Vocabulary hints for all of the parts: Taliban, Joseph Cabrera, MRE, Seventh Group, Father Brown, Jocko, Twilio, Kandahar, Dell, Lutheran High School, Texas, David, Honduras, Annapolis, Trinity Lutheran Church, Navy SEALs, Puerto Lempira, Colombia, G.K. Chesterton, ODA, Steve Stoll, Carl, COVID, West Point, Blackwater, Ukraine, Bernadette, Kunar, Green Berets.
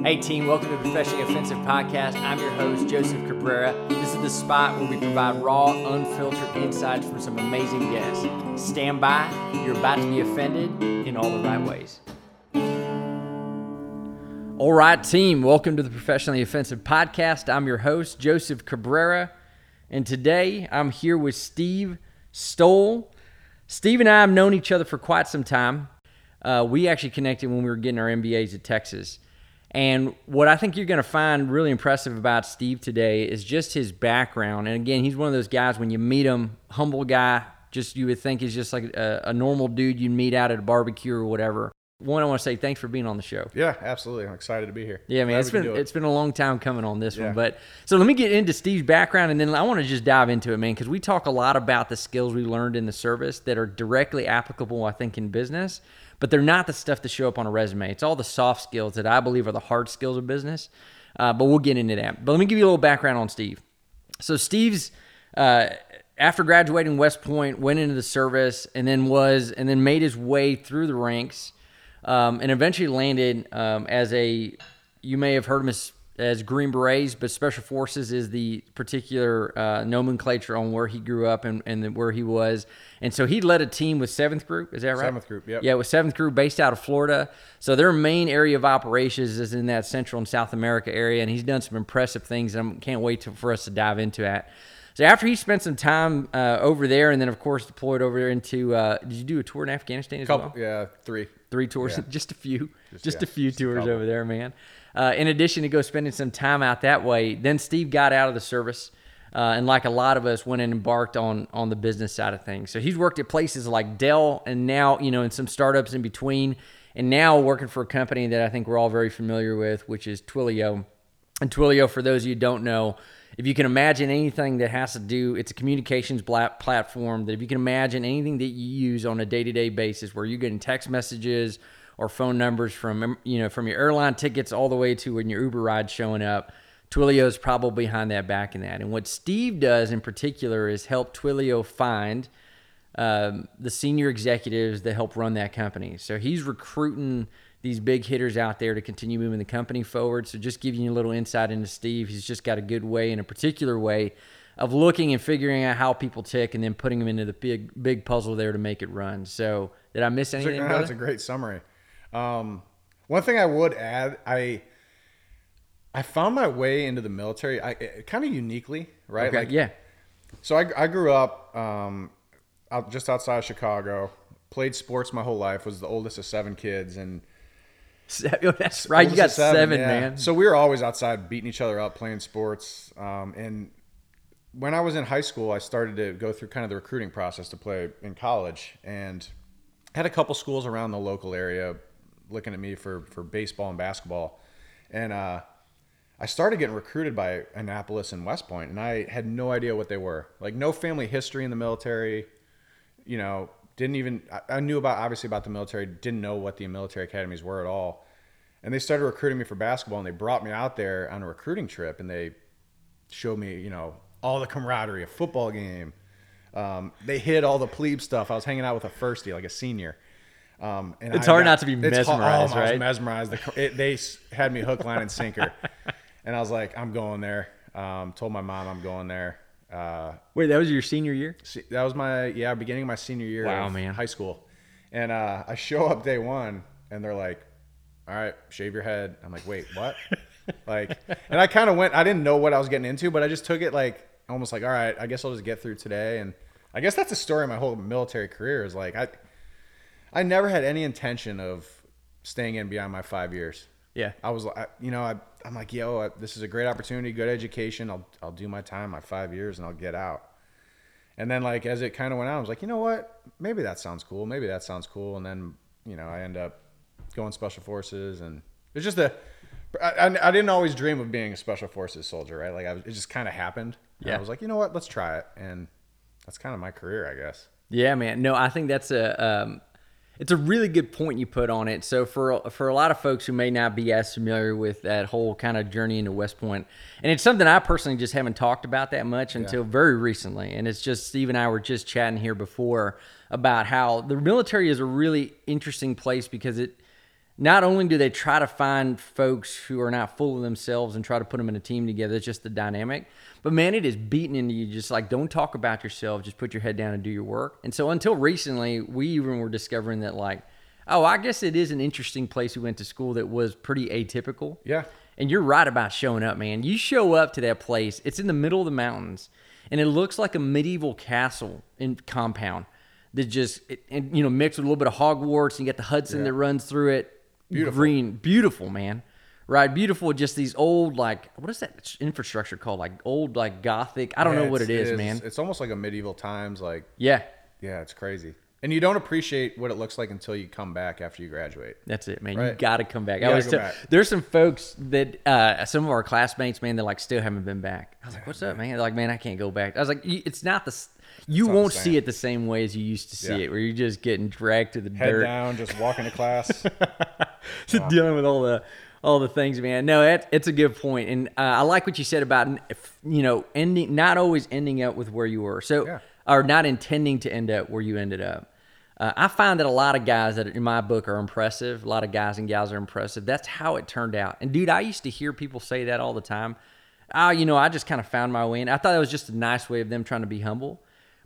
Hey team, welcome to the Professionally Offensive Podcast. I'm your host, Joseph Cabrera. This is the spot where we provide raw, unfiltered insights from some amazing guests. Stand by, you're about to be offended in all the right ways. All right team, welcome to the Professionally Offensive Podcast. I'm your host, Joseph Cabrera. And today I'm here with Steve Stoll. Steve and I have known each other for quite some time. We actually connected when we were getting our MBAs at Texas. And what I think you're going to find really impressive about Steve today is just his background. And again, he's one of those guys, when you meet him, humble guy, just you would think he's just like a normal dude you'd meet out at a barbecue or whatever. One, I want to say thanks for being on the show. Yeah, absolutely. I'm excited to be here. Yeah, man, it's been a long time coming on this one. But so let me get into Steve's background, and then I want to just dive into it, man, because we talk a lot about the skills we learned in the service that are directly applicable, I think, in business, but they're not the stuff that show up on a resume. It's all the soft skills that I believe are the hard skills of business, but we'll get into that. But let me give you a little background on Steve. So Steve's... after graduating West Point, went into the service, and then made his way through the ranks, and eventually landed you may have heard him as Green Berets, but Special Forces is the particular nomenclature on where he grew up and where he was. And so he led a team with Seventh Group, is that right? Seventh Group, yeah. Yeah, with Seventh Group based out of Florida. So their main area of operations is in that Central and South America area, and he's done some impressive things, and I can't wait for us to dive into that. So after he spent some time over there, and then of course deployed over there into, did you do a tour in Afghanistan as well? Yeah, three tours, yeah. just a few tours over there, man. In addition to go spending some time out that way, then Steve got out of the service, and like a lot of us, went and embarked on the business side of things. So he's worked at places like Dell, and now in some startups in between, and now working for a company that I think we're all very familiar with, which is Twilio. And Twilio, for those of you who don't know, if you can imagine anything that has to do, it's a communications platform that if you can imagine anything that you use on a day-to-day basis where you're getting text messages or phone numbers from your airline tickets all the way to when your Uber ride's showing up, Twilio's probably behind that back in that. And what Steve does in particular is help Twilio find the senior executives that help run that company. So he's recruiting these big hitters out there to continue moving the company forward. So just giving you a little insight into Steve, he's just got a good way and a particular way of looking and figuring out how people tick and then putting them into the big puzzle there to make it run. So did I miss anything? No, that's a great summary. One thing I would add, I found my way into the military kind of uniquely, right? Okay, yeah. So I grew up just outside of Chicago, played sports my whole life, was the oldest of seven kids, and that's right. You got seven, yeah. Man. So we were always outside beating each other up, playing sports. And when I was in high school, I started to go through kind of the recruiting process to play in college, and had a couple schools around the local area looking at me for baseball and basketball. And I started getting recruited by Annapolis and West Point, and I had no idea what they were. Like, no family history in the military, I knew about the military, didn't know what the military academies were at all. And they started recruiting me for basketball, and they brought me out there on a recruiting trip, and they showed me, all the camaraderie, a football game. They hid all the plebe stuff. I was hanging out with a firstie, like a senior. And it's hard not to be mesmerized, right? I was mesmerized. They had me hook, line, and sinker. And I was like, I'm going there. Told my mom I'm going there. Wait, that was your senior year? That was beginning of my senior year of high school. And I show up day one, and they're like, all right, shave your head. I'm like, wait, what? And I kind of went, I didn't know what I was getting into, but I just took it almost all right, I guess I'll just get through today. And I guess that's the story of my whole military career is I never had any intention of staying in beyond my 5 years. Yeah. I was like, I'm like, this is a great opportunity, good education. I'll do my time, my 5 years, and I'll get out. And then as it kind of went out, I was like, you know what? Maybe that sounds cool. And then, I end up going Special Forces, and it's just I didn't always dream of being a Special Forces soldier, right? It just kind of happened. Yeah. I was like, you know what? Let's try it. And that's kind of my career, I guess. Yeah, man. No, I think that's It's a really good point you put on it. So for a lot of folks who may not be as familiar with that whole kind of journey into West Point, and it's something I personally just haven't talked about that much until very recently. And it's just, Steve and I were just chatting here before about how the military is a really interesting place, because it not only do they try to find folks who are not full of themselves and try to put them in a team together, it's just the dynamic. But man, it is beaten into you, just like, don't talk about yourself, just put your head down and do your work. And so until recently, we even were discovering that, like, oh, I guess it is an interesting place we went to school that was pretty atypical. Yeah. And you're right about showing up, man. You show up to that place, it's in the middle of the mountains, and it looks like a medieval castle and compound that just, and you know, mixed with a little bit of Hogwarts, and you got the Hudson that runs through it. Beautiful. Green, beautiful, man. Right, beautiful. Just these old, like, what is that infrastructure called? Like old, like Gothic. I don't know what it is, man. It's almost like a medieval times, like. Yeah. Yeah, it's crazy. And you don't appreciate what it looks like until you come back after you graduate. That's it, man. Right? You got to come back. I always tell, there's some folks that some of our classmates, man, they like still haven't been back. I was like, what's up, man? They're like, man, I can't go back. I was like, it's not the. You won't see it the same way as you used to see it, where you're just getting dragged to the dirt. Head down, just walking to class. Just dealing with all the things, man. No, it's a good point. And I like what you said about, you know, not always ending up with where you were. So, or not intending to end up where you ended up. I find that a lot of guys that in my book are impressive. A lot of guys and gals are impressive. That's how it turned out. And dude, I used to hear people say that all the time. Oh, you know, I just kind of found my way in. I thought that was just a nice way of them trying to be humble.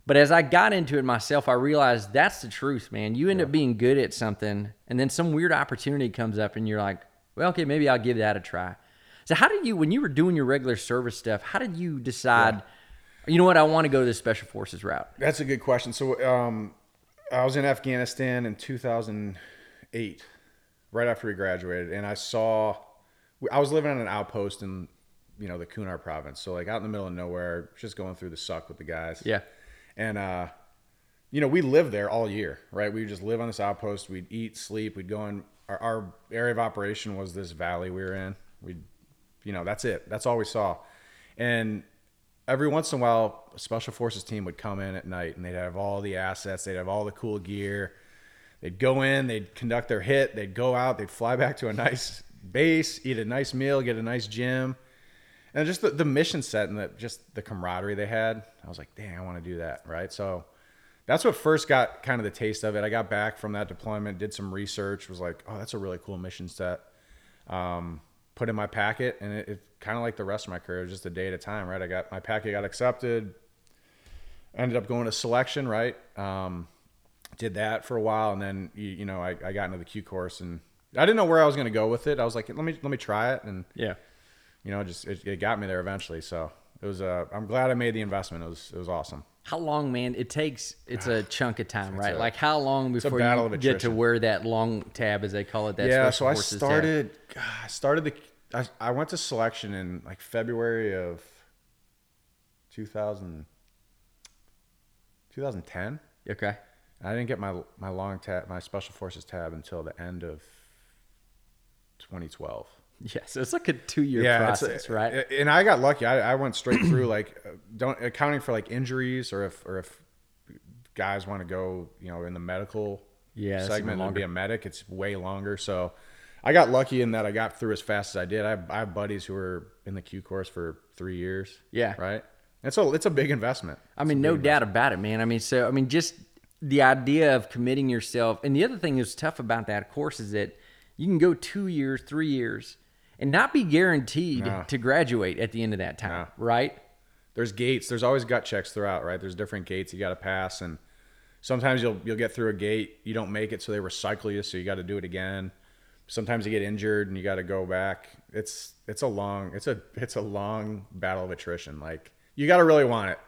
But as I got into it myself, I realized that's the truth, man. You end up being good at something, and then some weird opportunity comes up, and you're like, well, okay, maybe I'll give that a try. So how did you, when you were doing your regular service stuff, how did you decide, you know what, I want to go to the Special Forces route? That's a good question. So I was in Afghanistan in 2008, right after we graduated, and I was living on an outpost in, you know, the Kunar province. So like out in the middle of nowhere, just going through the suck with the guys. Yeah. And, you know, we lived there all year, right? We would just live on this outpost. We'd eat, sleep. We'd go in. Our area of operation was this valley we were in. You know, that's it. That's all we saw. And every once in a while, a Special Forces team would come in at night, and they'd have all the assets. They'd have all the cool gear. They'd go in. They'd conduct their hit. They'd go out. They'd fly back to a nice base, eat a nice meal, get a nice gym. And just the mission set and just the camaraderie they had, I was like, dang, I want to do that, right? So that's what first got kind of the taste of it. I got back from that deployment, did some research, was like, oh, that's a really cool mission set. Put in my packet, and it kind of like the rest of my career, it was just a day at a time, right? I got my packet, got accepted, ended up going to selection, right? Did that for a while, and then, you know, I got into the Q course, and I didn't know where I was going to go with it. I was like, let me try it, and you know, just it got me there eventually. So it was I'm glad I made the investment. It was awesome. How long, man? It takes. It's a chunk of time, right? Like how long before you get to wear that long tab, as they call it? That Special Forces tab. I went to selection in like February of 2010. Okay. I didn't get my long tab, my Special Forces tab, until the end of 2012. Yeah, so it's like a 2-year process, right? And I got lucky. I went straight through, like, don't accounting for like injuries or if guys want to go, you know, in the medical segment and be a medic, it's way longer. So I got lucky in that I got through as fast as I did. I have buddies who were in the Q course for 3 years. Yeah, right. And so it's a big investment. I mean, no doubt about it, man. I mean, just the idea of committing yourself. And the other thing that's tough about that course is that you can go 2 years, 3 years, and not be guaranteed to graduate at the end of that time, right? There's gates. There's always gut checks throughout, right? There's different gates you got to pass, and sometimes you'll get through a gate, you don't make it, so they recycle you, so you got to do it again. Sometimes you get injured and you got to go back. It's a long battle of attrition. Like, you got to really want it,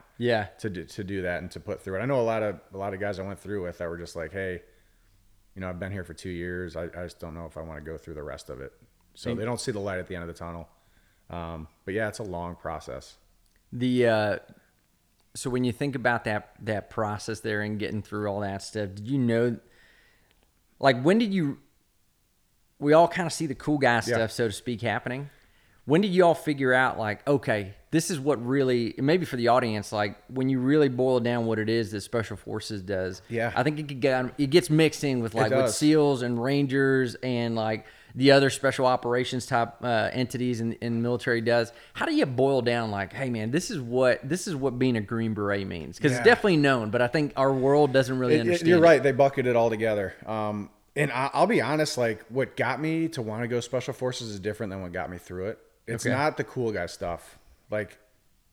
to do that and to put through it. I know a lot of guys I went through with that were just like, hey, you know, I've been here for 2 years. I just don't know if I want to go through the rest of it. So they don't see the light at the end of the tunnel. But yeah, it's a long process. So when you think about that process there and getting through all that stuff, did you know, like, we all kind of see the cool guy stuff, so to speak, happening. When did y'all figure out, like, okay, this is what really, maybe for the audience, like, when you really boil down what it is that Special Forces does, yeah, I think it gets mixed in with, like, with SEALs and Rangers and, like, the other special operations type entities in military does. How do you boil down, like, hey, man, this is what being a Green Beret means? Because it's definitely known, but I think our world doesn't really understand. You're right. They bucket it all together. And I'll be honest, like, what got me to want to go Special Forces is different than what got me through it. It's not the cool guy stuff. Like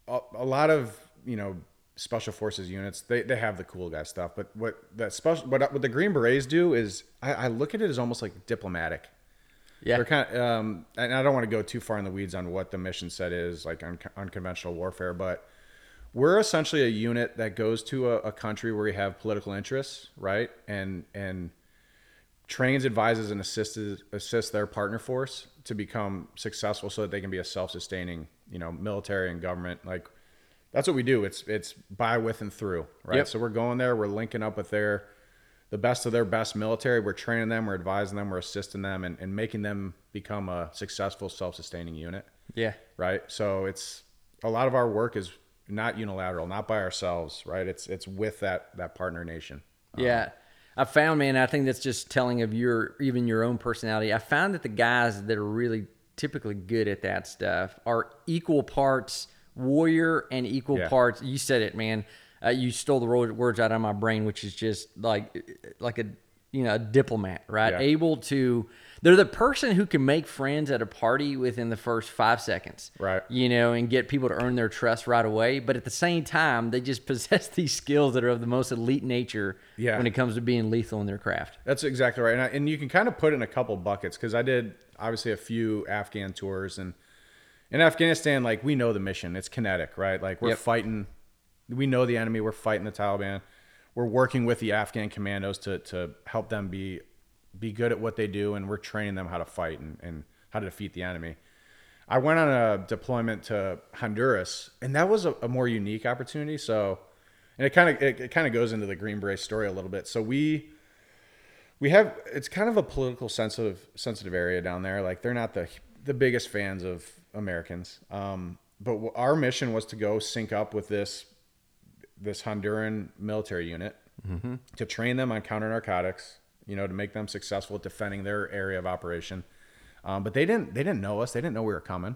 a lot of, you know, Special Forces units, they have the cool guy stuff. But what the Green Berets do is I look at it as almost like diplomatic. Yeah. They're kind of, and I don't want to go too far in the weeds on what the mission set is, like unconventional warfare, but we're essentially a unit that goes to a country where we have political interests, right? And trains, advises, and assists their partner force to become successful so that they can be a self-sustaining, you know, military and government. Like, that's what we do. It's by, with, and through, right? Yep. So we're going there, we're linking up with the best of their best military. We're training them, we're advising them, we're assisting them, and making them become a successful, self-sustaining unit. Yeah. Right? So it's, a lot of our work is not unilateral, not by ourselves, right? It's with that partner nation. Yeah. I found, man, I think that's just telling of even your own personality. I found that the guys that are really typically good at that stuff are equal parts warrior and equal parts. You said it, man. You stole the words out of my brain, which is just like a, you know, a diplomat, right? Yeah. They're the person who can make friends at a party within the first 5 seconds, right? You know, and get people to earn their trust right away. But at the same time, they just possess these skills that are of the most elite nature when it comes to being lethal in their craft. That's exactly right. And you can kind of put in a couple buckets, because I did obviously a few Afghan tours, and in Afghanistan, like, we know the mission. It's kinetic, right? Like, we're fighting. We know the enemy. We're fighting the Taliban. We're working with the Afghan commandos to help them be good at what they do, and we're training them how to fight and how to defeat the enemy. I went on a deployment to Honduras, and that was a more unique opportunity. So, and it kind of goes into the Green Beret story a little bit. So we have, it's kind of a political sensitive area down there. Like, they're not the biggest fans of Americans. But our mission was to go sync up with this Honduran military unit to train them on counter narcotics, you know, to make them successful at defending their area of operation. But they didn't know us. They didn't know we were coming.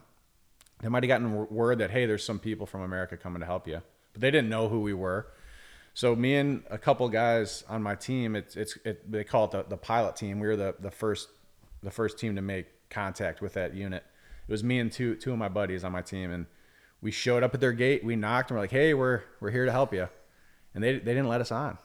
They might've gotten word that, hey, there's some people from America coming to help you, but they didn't know who we were. So me and a couple guys on my team, they call it the pilot team. We were the first team to make contact with that unit. It was me and two of my buddies on my team. And we showed up at their gate. We knocked, and we're like, "Hey, we're here to help you," and they didn't let us on.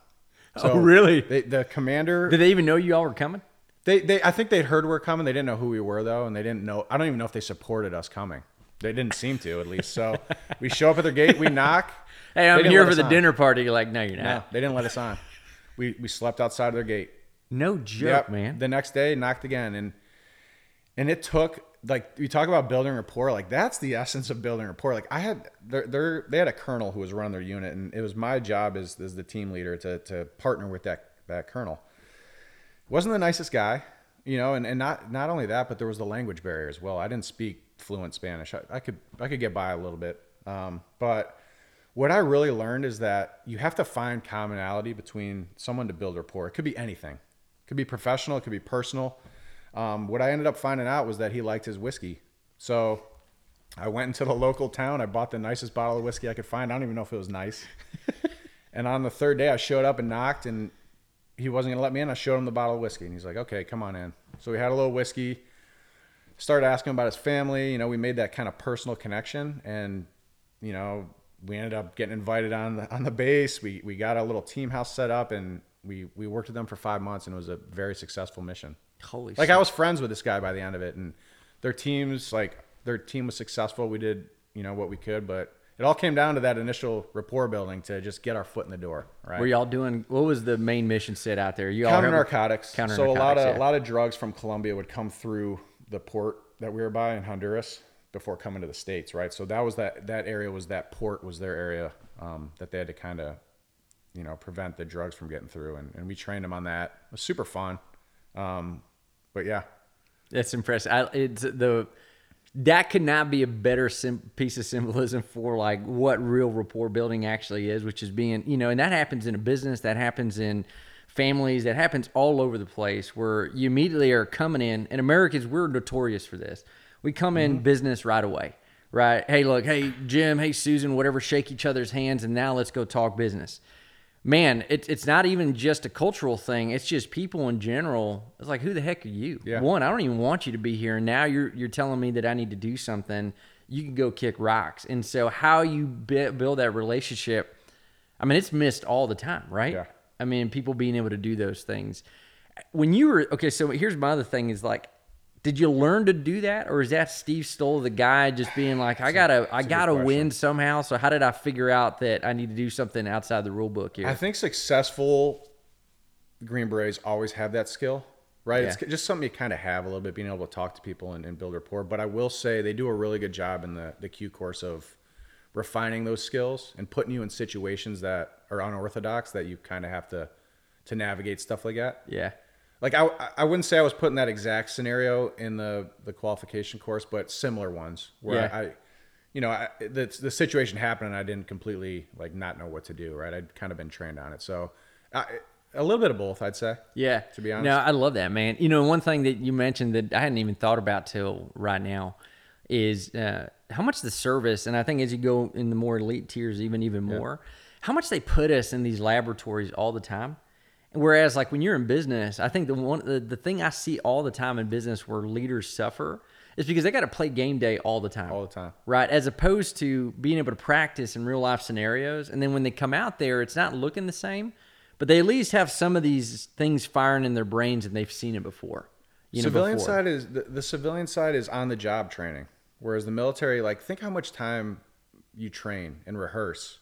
So really? The commander. Did they even know you all were coming? They I think they'd heard we're coming. They didn't know who we were though, and they didn't know. I don't even know if they supported us coming. They didn't seem to, at least. So we show up at their gate. We knock. Hey, I'm here for the dinner party. You're like, no, you're not. No, they didn't let us on. We slept outside of their gate. No joke, man. The next day, knocked again, and it took. Like, you talk about building rapport, like, that's the essence of building rapport. Like, I had they had a colonel who was running their unit, and it was my job as the team leader to partner with that colonel. Wasn't the nicest guy, you know, and not only that, but there was the language barrier as well. I didn't speak fluent Spanish. I could get by a little bit, but what I really learned is that you have to find commonality between someone to build rapport. It could be anything. It could be professional. It could be personal. What I ended up finding out was that he liked his whiskey. So I went into the local town. I bought the nicest bottle of whiskey I could find. I don't even know if it was nice. And on the third day, I showed up and knocked, and he wasn't going to let me in. I showed him the bottle of whiskey, and he's like, okay, come on in. So we had a little whiskey, started asking him about his family. You know, we made that kind of personal connection, and, you know, we ended up getting invited on the base. We got a little team house set up, and we worked with them for 5 months, and it was a very successful mission. Holy shit. Like, I was friends with this guy by the end of it, and their team was successful. We did, you know, what we could, but it all came down to that initial rapport building to just get our foot in the door, right? Were y'all doing, what was the main mission set out there? You counter narcotics. So a lot of drugs from Colombia would come through the port that we were by in Honduras before coming to the States, right? So that was that area was that port was their area that they had to kind of, you know, prevent the drugs from getting through, and we trained them on that. It was super fun. But yeah, that's impressive. that could not be a better piece of symbolism for like what real rapport building actually is, which is being, you know, and that happens in a business, that happens in families, that happens all over the place, where you immediately are coming in, and Americans, we're notorious for this. We come in business right away, right? Hey, look, hey, Jim, hey, Susan, whatever, shake each other's hands, and now let's go talk business. Man, it's not even just a cultural thing. It's just people in general. It's like, who the heck are you? Yeah. One, I don't even want you to be here, and now you're telling me that I need to do something. You can go kick rocks. And so how you build that relationship, I mean, it's missed all the time, right? Yeah. I mean, people being able to do those things. When you were, okay, so here's my other thing is like, did you learn to do that? Or is that Steve Stoll, the guy just being like, I gotta win somehow. So how did I figure out that I need to do something outside the rule book here? I think successful Green Berets always have that skill, right? Yeah. It's just something you kind of have a little bit, being able to talk to people and build rapport. But I will say they do a really good job in the Q course of refining those skills and putting you in situations that are unorthodox, that you kind of have to navigate stuff like that. Yeah. Like I wouldn't say I was put in that exact scenario in the qualification course, but similar ones where the situation happened and I didn't completely like not know what to do. Right. I'd kind of been trained on it. So a little bit of both, I'd say. Yeah. To be honest. No, I love that, man. You know, one thing that you mentioned that I hadn't even thought about till right now is how much the service, and I think as you go in the more elite tiers, even more, how much they put us in these laboratories all the time. Whereas like when you're in business, I think the thing I see all the time in business where leaders suffer is because they got to play game day all the time. All the time. Right? As opposed to being able to practice in real life scenarios. And then when they come out there, it's not looking the same, but they at least have some of these things firing in their brains and they've seen it before. The civilian side is on the job training. Whereas the military, like think how much time you train and rehearse.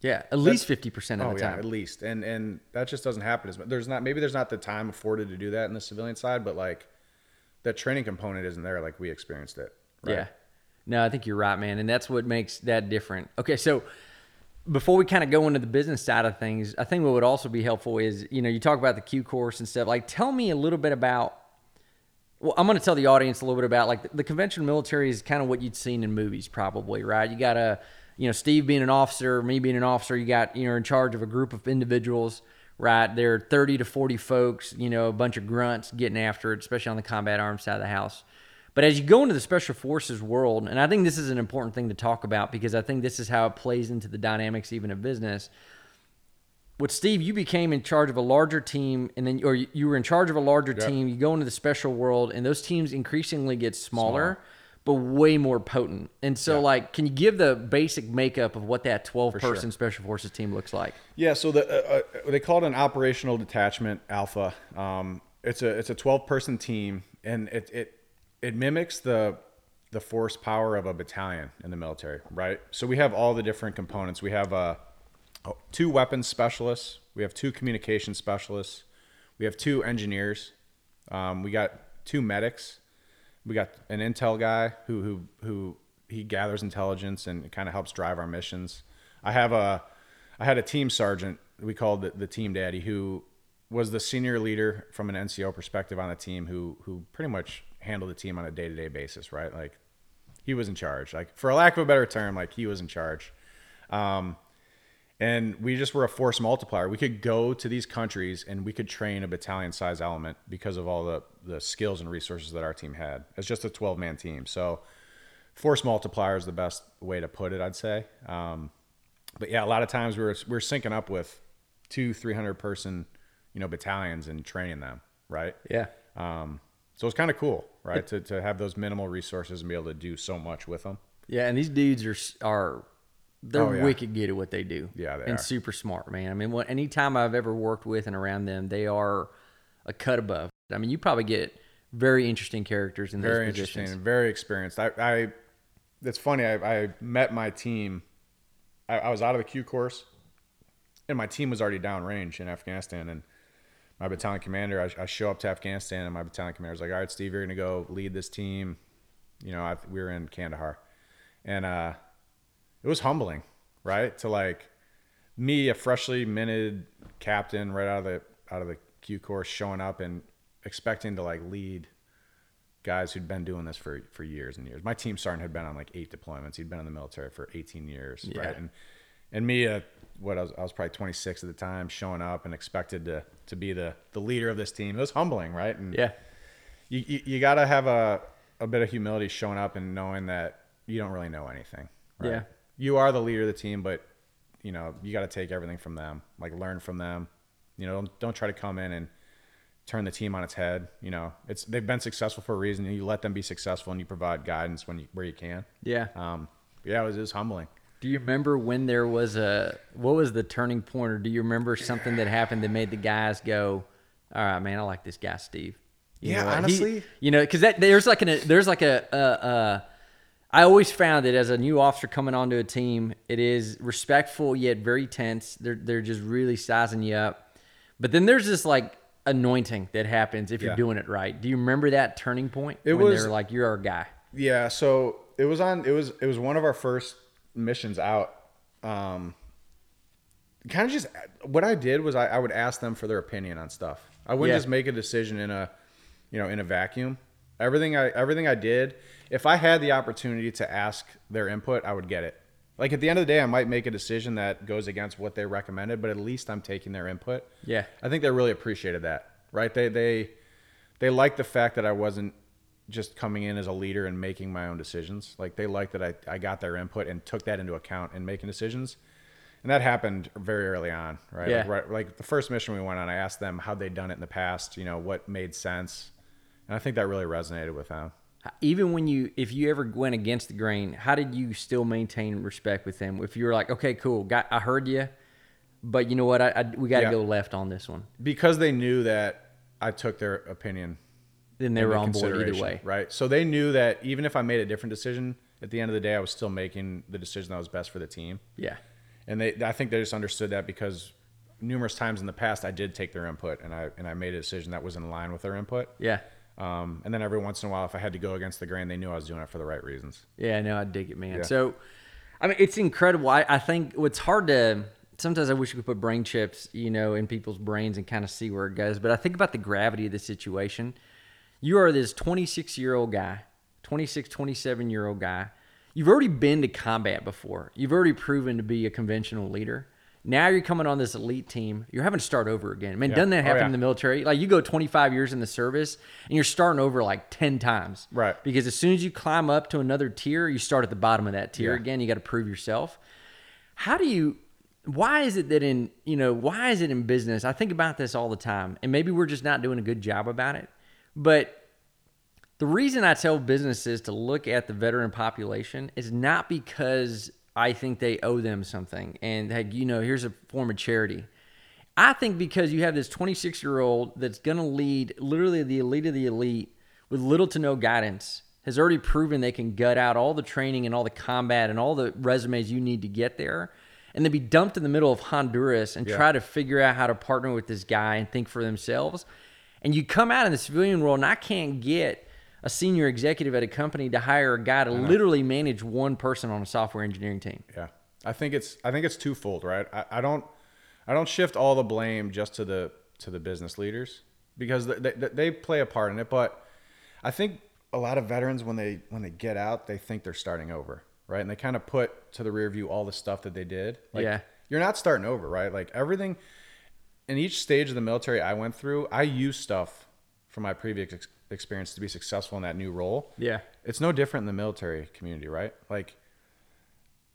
Yeah, at least 50% of the time. Yeah, at least, and that just doesn't happen as much. There's not the time afforded to do that in the civilian side, but like that training component isn't there. Like we experienced it. Right? Yeah, no, I think you're right, man, and that's what makes that different. Okay, so before we kind of go into the business side of things, I think what would also be helpful is, you know, you talk about the Q course and stuff. Like, tell me a little bit about. Well, I'm going to tell the audience a little bit about like the conventional military is kind of what you'd seen in movies, probably, right? You got a Steve being an officer, me being an officer, you got, in charge of a group of individuals, right? There are 30 to 40 folks, a bunch of grunts getting after it, especially on the combat arms side of the house. But as you go into the special forces world, and I think this is an important thing to talk about because I think this is how it plays into the dynamics even of business. With Steve, you became in charge of a larger team, or you were in charge of a larger team. You go into the special world, and those teams increasingly get smaller. But way more potent. And so like, can you give the basic makeup of what that 12-person special forces team looks like? Yeah, so they call it an operational detachment alpha. It's a 12-person team, and it mimics the force power of a battalion in the military, right? So we have all the different components. We have 2 weapons specialists. We have 2 communication specialists. We have 2 engineers. We got 2 medics. We got an intel guy who he gathers intelligence and kind of helps drive our missions. I had a team sergeant we called the team daddy, who was the senior leader from an NCO perspective on the team, who pretty much handled the team on a day-to-day basis, right? Like he was in charge. Like for lack of a better term, like he was in charge. And we just were a force multiplier. We could go to these countries and we could train a battalion size element because of all the skills and resources that our team had. It's just a 12-man team. So force multiplier is the best way to put it, I'd say. But yeah, a lot of times we were syncing up with 200-300-person, battalions and training them, right? Yeah. So it's kind of cool, right? to have those minimal resources and be able to do so much with them. Yeah, and these dudes are they're wicked good at what they do. Yeah, they are. And super smart, man. I mean, anytime I've ever worked with and around them, they are a cut above. I mean, you probably get very interesting characters in those positions. Very interesting and very experienced. It's funny. I met my team. I was out of the Q course, and my team was already downrange in Afghanistan. And my battalion commander, I show up to Afghanistan, and my battalion commander was like, all right, Steve, you're going to go lead this team. We were in Kandahar. And it was humbling, right? To like me, a freshly minted captain right out of the Q course, showing up and expecting to like lead guys who'd been doing this for years and years. My team sergeant had been on like 8 deployments. He'd been in the military for 18 years. Yeah. Right. And me, I was probably 26 at the time, showing up and expected to be the leader of this team. It was humbling, right? And yeah, you got to have a bit of humility showing up and knowing that you don't really know anything. Right? Yeah. You are the leader of the team, but you know, you got to take everything from them, like learn from them, you know, don't try to come in and turn the team on its head. You know, they've been successful for a reason, and you let them be successful and you provide guidance where you can. Yeah. It was humbling. Do you remember when there was what was the turning point, or do you remember something that happened that made the guys go, all right, man, I like this guy, Steve. Honestly. Because I always found that as a new officer coming onto a team, it is respectful yet very tense. They're just really sizing you up. But then there's this like anointing that happens if you're doing it right. Do you remember that turning point when they're like, you're our guy? Yeah. So it was one of our first missions out. Kind of just what I did was I would ask them for their opinion on stuff. I wouldn't just make a decision in a vacuum. Everything I did, if I had the opportunity to ask their input, I would get it. Like at the end of the day, I might make a decision that goes against what they recommended, but at least I'm taking their input. Yeah. I think they really appreciated that, right? They liked the fact that I wasn't just coming in as a leader and making my own decisions. Like they liked that I got their input and took that into account in making decisions. And that happened very early on, right? Yeah. Like the first mission we went on, I asked them how they'd done it in the past, what made sense. And I think that really resonated with them. Even if you ever went against the grain, how did you still maintain respect with them? If you were like, okay, cool, I heard you, but you know what, we got to go left on this one. Because they knew that I took their opinion. Then they were on board either way. Right. So they knew that even if I made a different decision, at the end of the day, I was still making the decision that was best for the team. Yeah. And I think they just understood that, because numerous times in the past, I did take their input and I made a decision that was in line with their input. Yeah. And then every once in a while, if I had to go against the grain, they knew I was doing it for the right reasons. Yeah, no, I dig it, man. Yeah. So, I mean, it's incredible. I think it's hard to, sometimes I wish we could put brain chips, in people's brains and kind of see where it goes. But I think about the gravity of the situation. You are this 26-year-old guy, 26, 27-year-old guy. You've already been to combat before. You've already proven to be a conventional leader. Now you're coming on this elite team. You're having to start over again. I mean, doesn't that happen in the military? Like, you go 25 years in the service, and you're starting over like 10 times. Right. Because as soon as you climb up to another tier, you start at the bottom of that tier again. You got to prove yourself. Why is it that why is it in business? I think about this all the time, and maybe we're just not doing a good job about it. But the reason I tell businesses to look at the veteran population is not because I think they owe them something. And here's a form of charity. I think because you have this 26-year-old that's going to lead literally the elite of the elite with little to no guidance, has already proven they can gut out all the training and all the combat and all the resumes you need to get there, and then be dumped in the middle of Honduras and try to figure out how to partner with this guy and think for themselves. And you come out in the civilian world, and I can't get a senior executive at a company to hire a guy to literally manage one person on a software engineering team. Yeah. I think it's twofold, right? I don't shift all the blame just to the business leaders, because they play a part in it, but I think a lot of veterans, when they get out, they think they're starting over, right? And they kind of put to the rear view all the stuff that they did. Like, you're not starting over, right? Like everything in each stage of the military I went through, I used stuff from my previous experience to be successful in that new role. Yeah. It's no different in the military community, right? In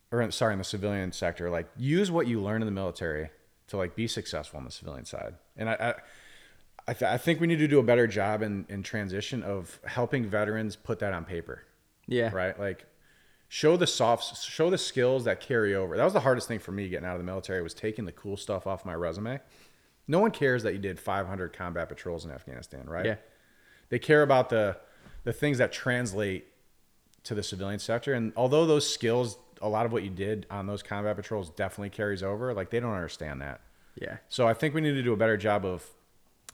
the civilian sector, like use what you learn in the military to like be successful on the civilian side. And I think we need to do a better job in transition of helping veterans put that on paper. Yeah. Right. Like show the skills that carry over. That was the hardest thing for me getting out of the military, was taking the cool stuff off my resume. No one cares that you did 500 combat patrols in Afghanistan, right? Yeah. They care about the things that translate to the civilian sector. And although those skills, a lot of what you did on those combat patrols definitely carries over, like they don't understand that. Yeah. So I think we need to do a better job of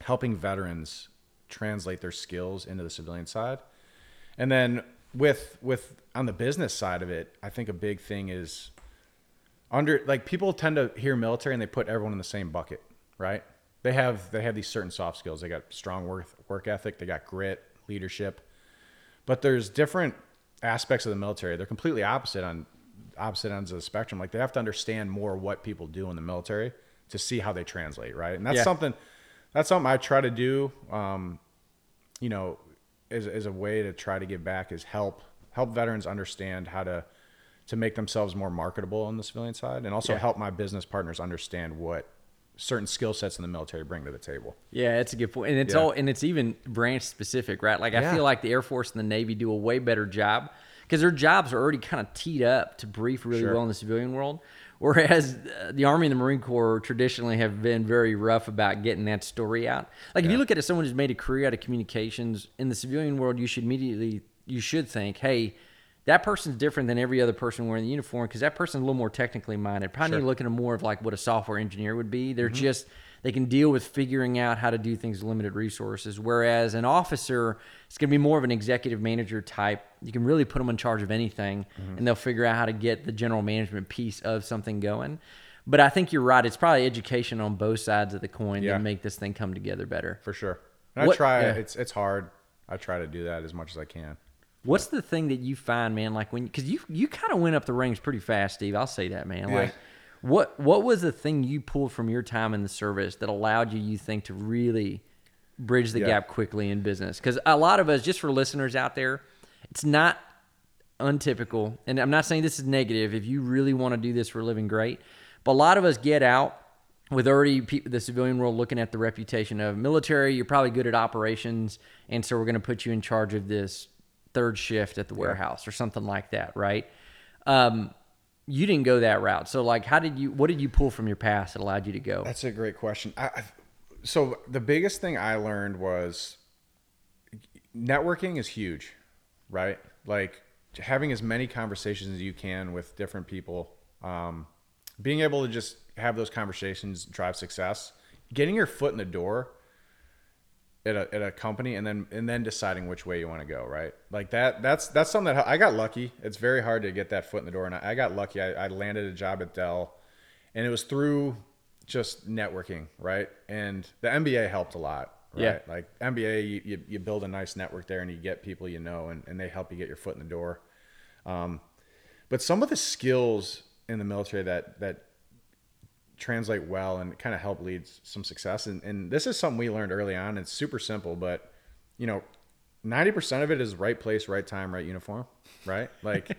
helping veterans translate their skills into the civilian side. And then with on the business side of it, I think a big thing is people tend to hear military and they put everyone in the same bucket, right? They have these certain soft skills. They got strong work ethic. They got grit, leadership. But there's different aspects of the military. They're completely opposite on opposite ends of the spectrum. Like, they have to understand more what people do in the military to see how they translate, right? And that's something I try to do, you know, as a way to try to give back, is help veterans understand how to make themselves more marketable on the civilian side, and also help my business partners understand what certain skill sets in the military bring to the table. Yeah, that's a good point. And it's all, and it's even branch specific, right? Like, I feel like the Air Force and the Navy do a way better job because their jobs are already kind of teed up to brief really well in the civilian world. Whereas the Army and the Marine Corps traditionally have been very rough about getting that story out. Like, if you look at it, someone who's made a career out of communications in the civilian world, you should think, hey, that person's different than every other person wearing the uniform because that person's a little more technically minded. Probably you're looking at more of like what a software engineer would be. They're just, they can deal with figuring out how to do things with limited resources. Whereas an officer, it's going to be more of an executive manager type. You can really put them in charge of anything and they'll figure out how to get the general management piece of something going. But I think you're right. It's probably education on both sides of the coin that make this thing come together better. For sure. And I try, it's hard. I try to do that as much as I can. What's the thing that you find, man, like when, because you kind of went up the ranks pretty fast, Steve. I'll say that, man. Like, what was the thing you pulled from your time in the service that allowed you think, to really bridge the gap quickly in business? Because a lot of us, just for listeners out there, it's not untypical. And I'm not saying this is negative. If you really want to do this for a living, great. But a lot of us get out with already the civilian world looking at the reputation of military. You're probably good at operations, and so we're going to put you in charge of this third shift at the warehouse or something like that, right? You didn't go that route. So like, what did you pull from your past that allowed you to go? That's a great question. So the biggest thing I learned was networking is huge, right? Like, having as many conversations as you can with different people, being able to just have those conversations drive success, getting your foot in the door at a company, and then deciding which way you want to go, right? Like that's something that I got lucky. It's very hard to get that foot in the door, and I got lucky. I landed a job at Dell, and it was through just networking, right? And the MBA helped a lot, right? Yeah. Like MBA, you build a nice network there, and you get people you know, and they help you get your foot in the door. But some of the skills in the military that translate well and kind of help lead some success. And this is something we learned early on. It's super simple, but you know, 90% of it is right place, right time, right uniform, right? Like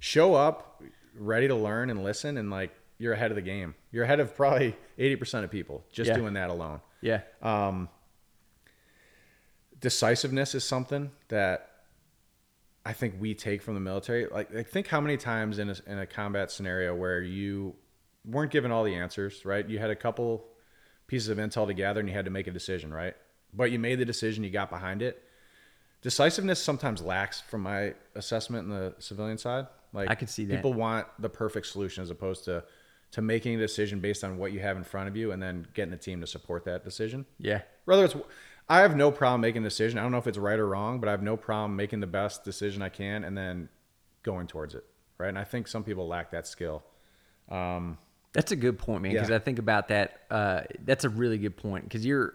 show up ready to learn and listen. And like, you're ahead of the game. You're ahead of probably 80% of people just doing that alone. Yeah. Decisiveness is something that I think we take from the military. Like, I think how many times in a combat scenario where you weren't given all the answers, right? You had a couple pieces of intel to gather and you had to make a decision, right? But you made the decision, you got behind it. Decisiveness sometimes lacks from my assessment in the civilian side. Like, I can see that. People want the perfect solution as opposed to making a decision based on what you have in front of you and then getting the team to support that decision. Yeah. Whether it's, I have no problem making a decision. I don't know if it's right or wrong, but I have no problem making the best decision I can and then going towards it, right? And I think some people lack that skill. That's a good point, man, because I think about that. That's a really good point because you're,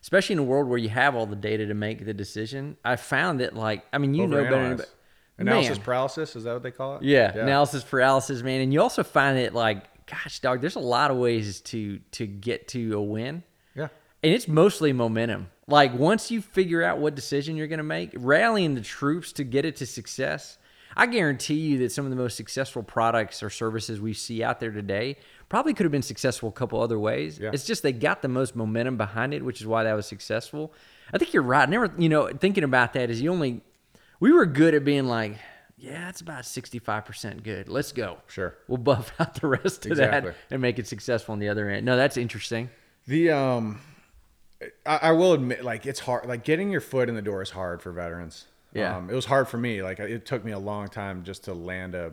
especially in a world where you have all the data to make the decision, I found that, like, I mean, you know better. But, analysis paralysis, is that what they call it? Yeah, analysis paralysis, man. And you also find that, like, gosh, dog, there's a lot of ways to get to a win. Yeah. And it's mostly momentum. Like, once you figure out what decision you're going to make, rallying the troops to get it to success, I guarantee you that some of the most successful products or services we see out there today probably could have been successful a couple other ways. Yeah. It's just they got the most momentum behind it, which is why that was successful. I think you're right. Never, you know, thinking about that is we were good at being like, yeah, it's about 65% good. Let's go. Sure. We'll buff out the rest of that and make it successful on the other end. No, that's interesting. I will admit, like, it's hard. Like, getting your foot in the door is hard for veterans. Yeah. It was hard for me. Like, it took me a long time just to land a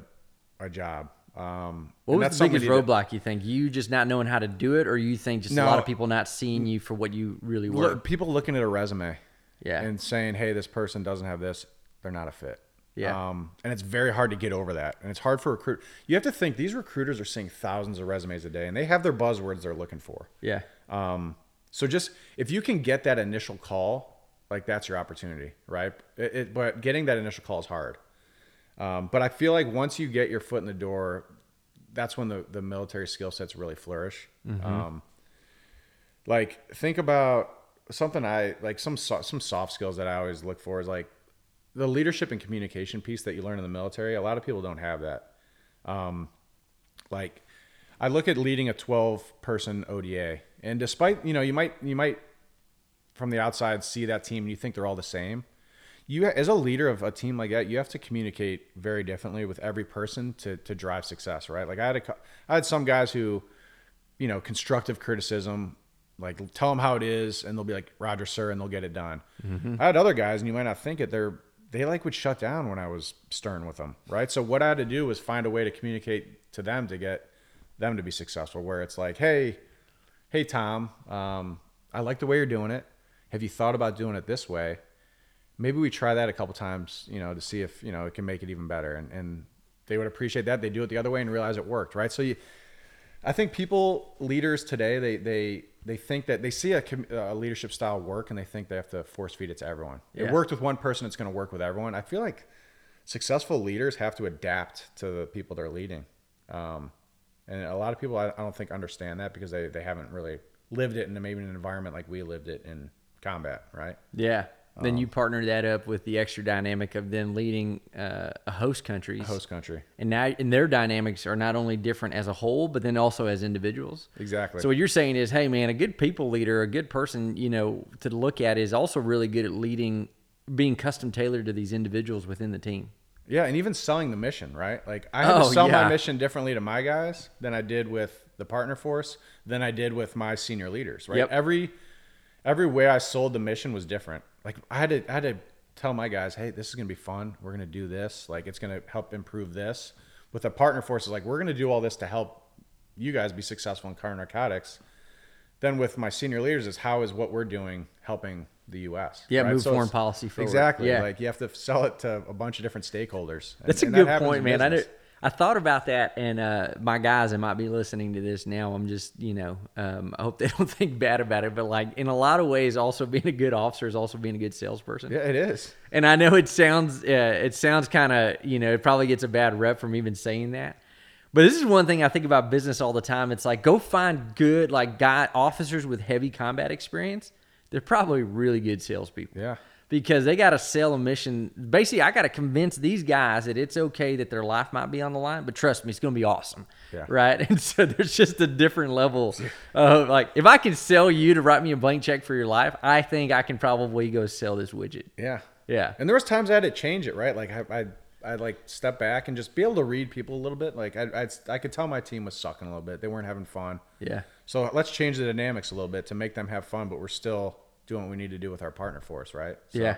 job. What was the biggest roadblock, you think? You just not knowing how to do it, or you think just a lot of people not seeing you for what you really were? People looking at a resume and saying, hey, this person doesn't have this. They're not a fit. Yeah. And it's very hard to get over that. And it's hard for recruit. You have to think these recruiters are seeing thousands of resumes a day, and they have their buzzwords they're looking for. Yeah. So just if you can get that initial call Like, that's your opportunity, right? But getting that initial call is hard. But I feel like once you get your foot in the door, that's when the military skill sets really flourish. Mm-hmm. Like, think about something some soft skills that I always look for is like the leadership and communication piece that you learn in the military. A lot of people don't have that. Like, I look at leading a 12-person ODA, and despite, you might from the outside see that team and you think they're all the same. You, as a leader of a team like that, you have to communicate very differently with every person to drive success, right? Like, I had some guys who, constructive criticism, like, tell them how it is, and they'll be like, Roger, sir, and they'll get it done. Mm-hmm. I had other guys, and you might not think it, they would shut down when I was stern with them, right? So what I had to do was find a way to communicate to them to get them to be successful, where it's like, hey, Tom, I like the way you're doing it. Have you thought about doing it this way? Maybe we try that a couple times, to see if, it can make it even better. And they would appreciate that. They do it the other way and realize it worked, right? So I think leaders today, they think that they see a leadership style work and they think they have to force feed it to everyone. Yeah. It worked with one person, it's going to work with everyone. I feel like successful leaders have to adapt to the people they're leading. And a lot of people, I don't think, understand that because they haven't really lived it in maybe an environment like we lived it in combat, right? Yeah. Then you partner that up with the extra dynamic of them leading a host country. And their dynamics are not only different as a whole, but then also as individuals. Exactly. So what you're saying is, hey, man, a good people leader, a good person, to look at is also really good at leading, being custom tailored to these individuals within the team. Yeah, and even selling the mission, right? Like, I had to sell my mission differently to my guys than I did with the partner force, than I did with my senior leaders, right? Yep. Every way I sold the mission was different. Like, I had to tell my guys, hey, this is going to be fun. We're going to do this. Like, it's going to help improve this. With the partner forces, like, we're going to do all this to help you guys be successful in car narcotics. Then with my senior leaders is how is what we're doing helping the U.S. Yeah, right? Move foreign policy forward. Exactly. Yeah. Like, you have to sell it to a bunch of different stakeholders. That's a good point, man. I thought about that, and my guys that might be listening to this now, I'm just, I hope they don't think bad about it, but like, in a lot of ways, also being a good officer is also being a good salesperson. Yeah, it is. And I know it sounds kind of, it probably gets a bad rep from even saying that. But this is one thing I think about business all the time. It's like, go find good, like, guy officers with heavy combat experience. They're probably really good salespeople. Yeah. Because they got to sell a mission. Basically, I got to convince these guys that it's okay that their life might be on the line, but trust me, it's going to be awesome, yeah. Right? And so there's just a different level of, like, if I can sell you to write me a blank check for your life, I think I can probably go sell this widget. Yeah. Yeah. And there was times I had to change it, right? Like, I'd like step back and just be able to read people a little bit. Like, I could tell my team was sucking a little bit. They weren't having fun. Yeah. So let's change the dynamics a little bit to make them have fun, but we're still doing what we need to do with our partner force, right? So yeah.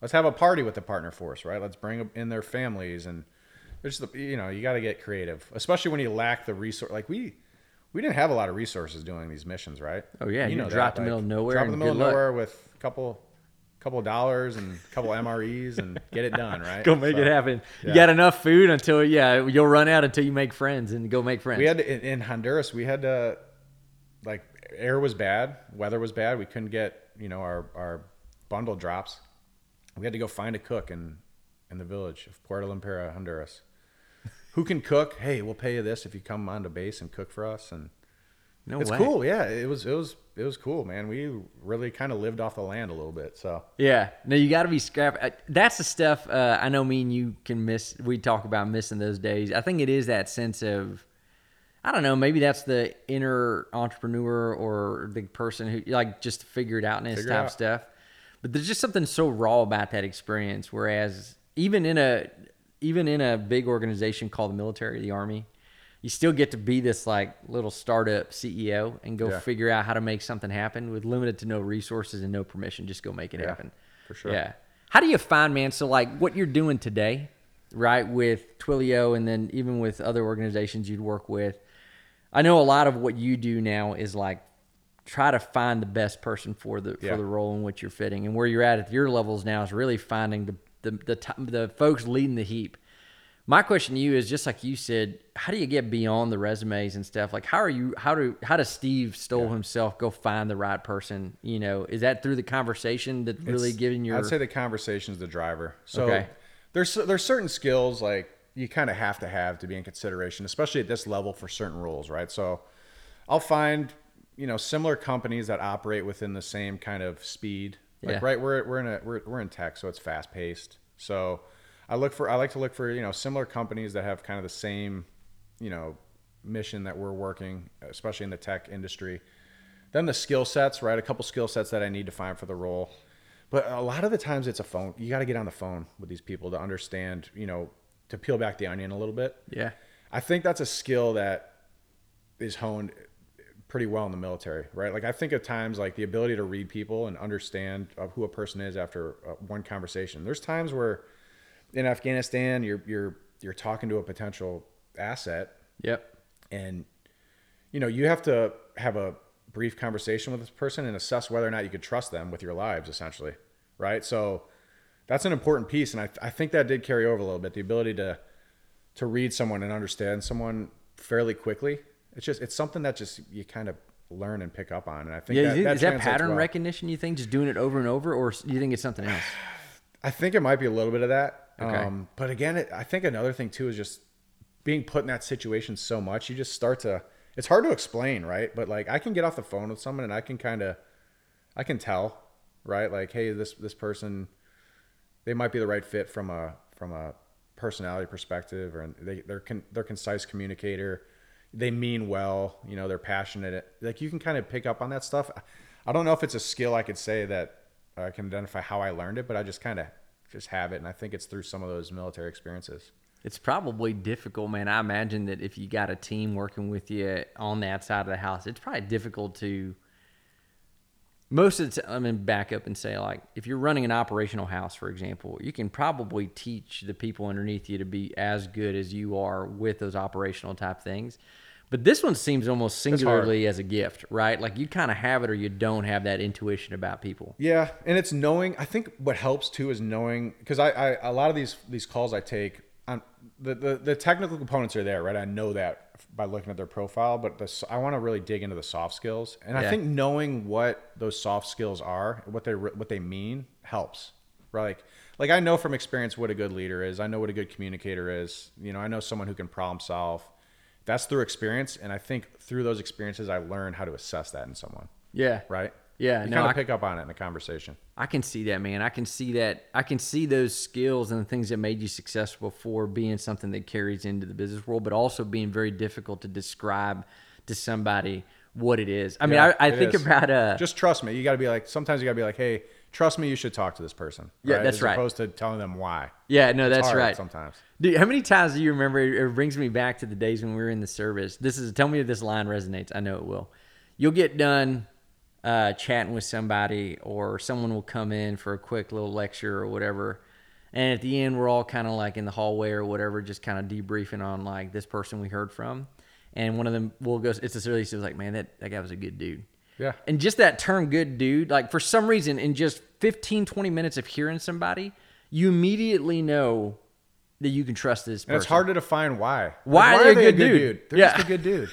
Let's have a party with the partner force, right? Let's bring in their families, and there's you got to get creative, especially when you lack the resource. Like, we didn't have a lot of resources doing these missions, right? Oh yeah, dropped in the middle of nowhere. Drop in the middle of nowhere with a couple dollars and a couple MREs and get it done, right? Go make it happen. Yeah. You got enough food you'll run out until you make friends and go make friends. We had to, in Honduras, we had to, like, air was bad, weather was bad, we couldn't get our bundle drops. We had to go find a cook in the village of Puerto Lempira, Honduras. Who can cook? Hey, we'll pay you this if you come onto base and cook for us. And it's cool. Yeah, it was cool, man. We really kind of lived off the land a little bit. So yeah, no, you got to be scrappy. That's the stuff I know. Me and you can miss. We talk about missing those days. I think it is that sense of, I don't know, maybe that's the inner entrepreneur or the person who, like, just figured outness type stuff. But there's just something so raw about that experience. Whereas even in a big organization called the military, the Army, you still get to be this, like, little startup CEO and go figure out how to make something happen with limited to no resources and no permission. Just go make it happen. For sure. Yeah. How do you find, man? So, like, what you're doing today, right, with Twilio and then even with other organizations you'd work with, I know a lot of what you do now is, like, try to find the best person for the role in which you're fitting, and where you're at your levels now is really finding the folks leading the heap. My question to you is, just like you said, how do you get beyond the resumes and stuff? Like, how does Steve Stoll himself go find the right person? You know, is that through the conversation that really giving your... I'd say the conversation's the driver. So there's certain skills like you kind of have to be in consideration, especially at this level for certain roles, right? So I'll find, you know, similar companies that operate within the same kind of speed. Like we're in tech, so it's fast paced. So I like to look for, you know, similar companies that have kind of the same, you know, mission that we're working, especially in the tech industry. Then the skill sets, right? A couple skill sets that I need to find for the role. But a lot of the times it's a phone. You got to get on the phone with these people to understand, you know, to peel back the onion a little bit. Yeah. I think that's a skill that is honed pretty well in the military, right? Like I think at times like the ability to read people and understand who a person is after one conversation. There's times where in Afghanistan, you're talking to a potential asset. Yep. And you know, you have to have a brief conversation with this person and assess whether or not you could trust them with your lives, essentially. Right. So that's an important piece. And I think that did carry over a little bit, the ability to read someone and understand someone fairly quickly. It's just, it's something that just, you kind of learn and pick up on. And I think is that pattern recognition, you think, just doing it over and over, or do you think it's something else? I think it might be a little bit of that. Okay. But again, I think another thing too is just being put in that situation so much, you just start to, it's hard to explain, right? But like I can get off the phone with someone and I can tell, right? Like, hey, this person, they might be the right fit from a personality perspective, or they're concise communicator. They mean well, you know, they're passionate. Like you can kind of pick up on that stuff. I don't know if it's a skill I could say that I can identify how I learned it, but I just kind of just have it. And I think it's through some of those military experiences. It's probably difficult, man. I imagine that if you got a team working with you on that side of the house, it's probably difficult to most of the time. I mean, back up and say, like, if you're running an operational house, for example, you can probably teach the people underneath you to be as good as you are with those operational type things. But this one seems almost singularly as a gift, right? Like you kind of have it or you don't have that intuition about people. Yeah, and it's knowing. I think what helps too is knowing, because I a lot of these calls I take, the technical components are there, right? I know that by looking at their profile, but I want to really dig into the soft skills. And I think knowing what those soft skills are, what they mean, helps, right? Like I know from experience what a good leader is. I know what a good communicator is. You know, I know someone who can problem solve. That's through experience, and I think through those experiences, I learned how to assess that in someone. Yeah. Right? Yeah. You kind of pick up on it in the conversation. I can see that, man. I can see that. I can see those skills and the things that made you successful for being something that carries into the business world, but also being very difficult to describe to somebody what it is. I mean, I think about... just trust me. You got to be like... Sometimes you got to be like, hey, trust me, you should talk to this person. Yeah, right? As opposed to telling them why. Yeah, no, that's right. Sometimes. Dude, how many times do you remember, it brings me back to the days when we were in the service. Tell me if this line resonates. I know it will. You'll get done chatting with somebody, or someone will come in for a quick little lecture or whatever. And at the end, we're all kind of like in the hallway or whatever, just kind of debriefing on like this person we heard from. And one of them will go, it's a serious, it was like, man, that guy was a good dude. Yeah. And just that term, good dude, like for some reason, in just 15, 20 minutes of hearing somebody, you immediately know that you can trust this person. And it's hard to define why. Why are they a good dude? They're just a good dude.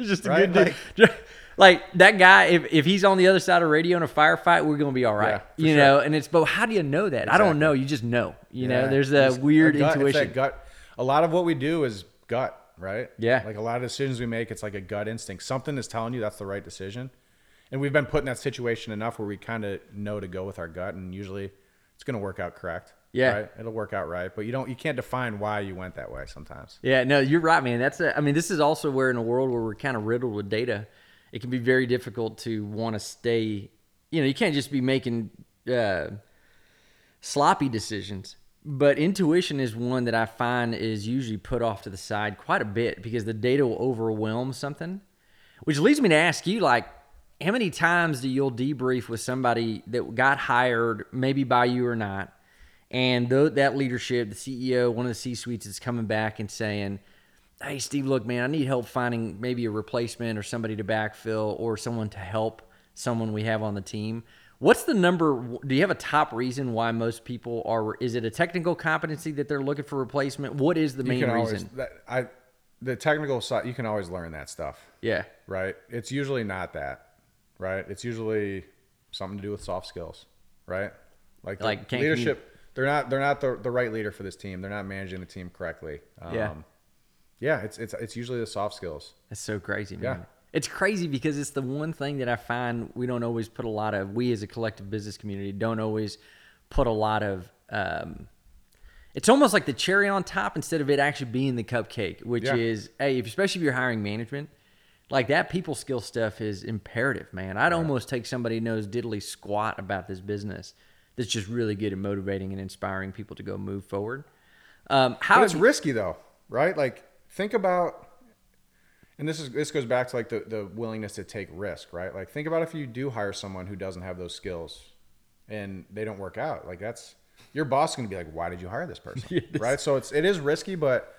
Just a good dude. Like that guy, if he's on the other side of radio in a firefight, we're going to be all right. Yeah, you know, and it's, but how do you know that? Exactly. I don't know. You just know. You know, there's a weird intuition. It's that gut. A lot of what we do is gut, right? Yeah. Like a lot of decisions we make, it's like a gut instinct. Something is telling you that's the right decision. And we've been put in that situation enough where we kind of know to go with our gut, and usually it's going to work out correct. Yeah. Right? It'll work out right. But you can't define why you went that way sometimes. Yeah, no, you're right, man. This is also where in a world where we're kind of riddled with data, it can be very difficult to want to stay, you know, you can't just be making sloppy decisions. But intuition is one that I find is usually put off to the side quite a bit because the data will overwhelm something, which leads me to ask you, like, how many times do you debrief with somebody that got hired, maybe by you or not, and that leadership, the CEO, one of the C-suites is coming back and saying, hey, Steve, look, man, I need help finding maybe a replacement or somebody to backfill or someone to help someone we have on the team. What's the number? Do you have a top reason why most people are? Is it a technical competency that they're looking for replacement? What is the main reason? The technical side, you can always learn that stuff. Yeah. Right. It's usually not that. Right. It's usually something to do with soft skills. Right. Like leadership. They're not the right leader for this team. They're not managing the team correctly. Yeah. It's usually the soft skills. That's so crazy, man. Yeah. It's crazy because it's the one thing that I find we don't always put a lot of, we as a collective business community don't always put a lot of, it's almost like the cherry on top instead of it actually being the cupcake, which is, hey, especially if you're hiring management, like that people skill stuff is imperative, man. I'd almost take somebody who knows diddly squat about this business that's just really good at motivating and inspiring people to go move forward. But it's risky though, right? Like think about... And this goes back to like the willingness to take risk, right? Like think about if you do hire someone who doesn't have those skills and they don't work out, like that's your boss is going to be like, why did you hire this person? Right. So it is risky, but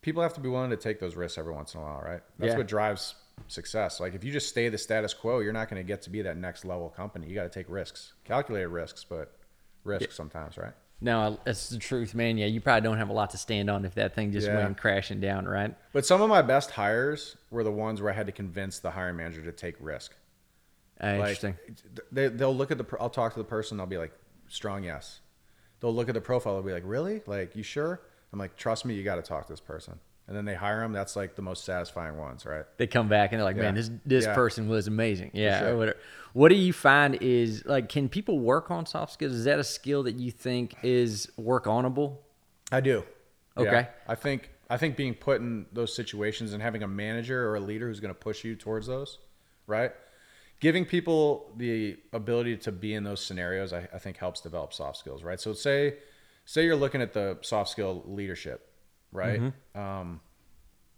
people have to be willing to take those risks every once in a while. Right. That's what drives success. Like if you just stay the status quo, you're not going to get to be that next level company. You got to take risks, calculated risks, but risks sometimes. Right. No, that's the truth, man. Yeah, you probably don't have a lot to stand on if that thing just went crashing down, right? But some of my best hires were the ones where I had to convince the hiring manager to take risk. Interesting. They'll look at I'll talk to the person. I'll be like, strong yes. They'll look at the profile. They'll be like, really? Like, you sure? I'm like, trust me, you got to talk to this person. And then they hire them. That's like the most satisfying ones, right? They come back and they're like, man, this person was amazing. Yeah. Sure. Or whatever. What do you find is like, can people work on soft skills? Is that a skill that you think is work onable? I do. Okay. Yeah. I think being put in those situations and having a manager or a leader who's going to push you towards those, right? Giving people the ability to be in those scenarios, I think helps develop soft skills, right? So say you're looking at the soft skill leadership. Right? Mm-hmm.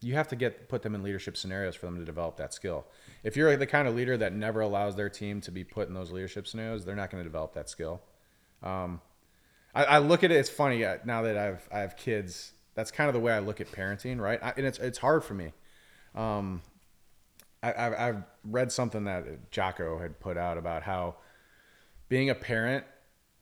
You have to put them in leadership scenarios for them to develop that skill. If you're the kind of leader that never allows their team to be put in those leadership scenarios, they're not going to develop that skill. I look at it. It's funny now that I have kids. That's kind of the way I look at parenting, right? And it's hard for me. I've read something that Jocko had put out about how being a parent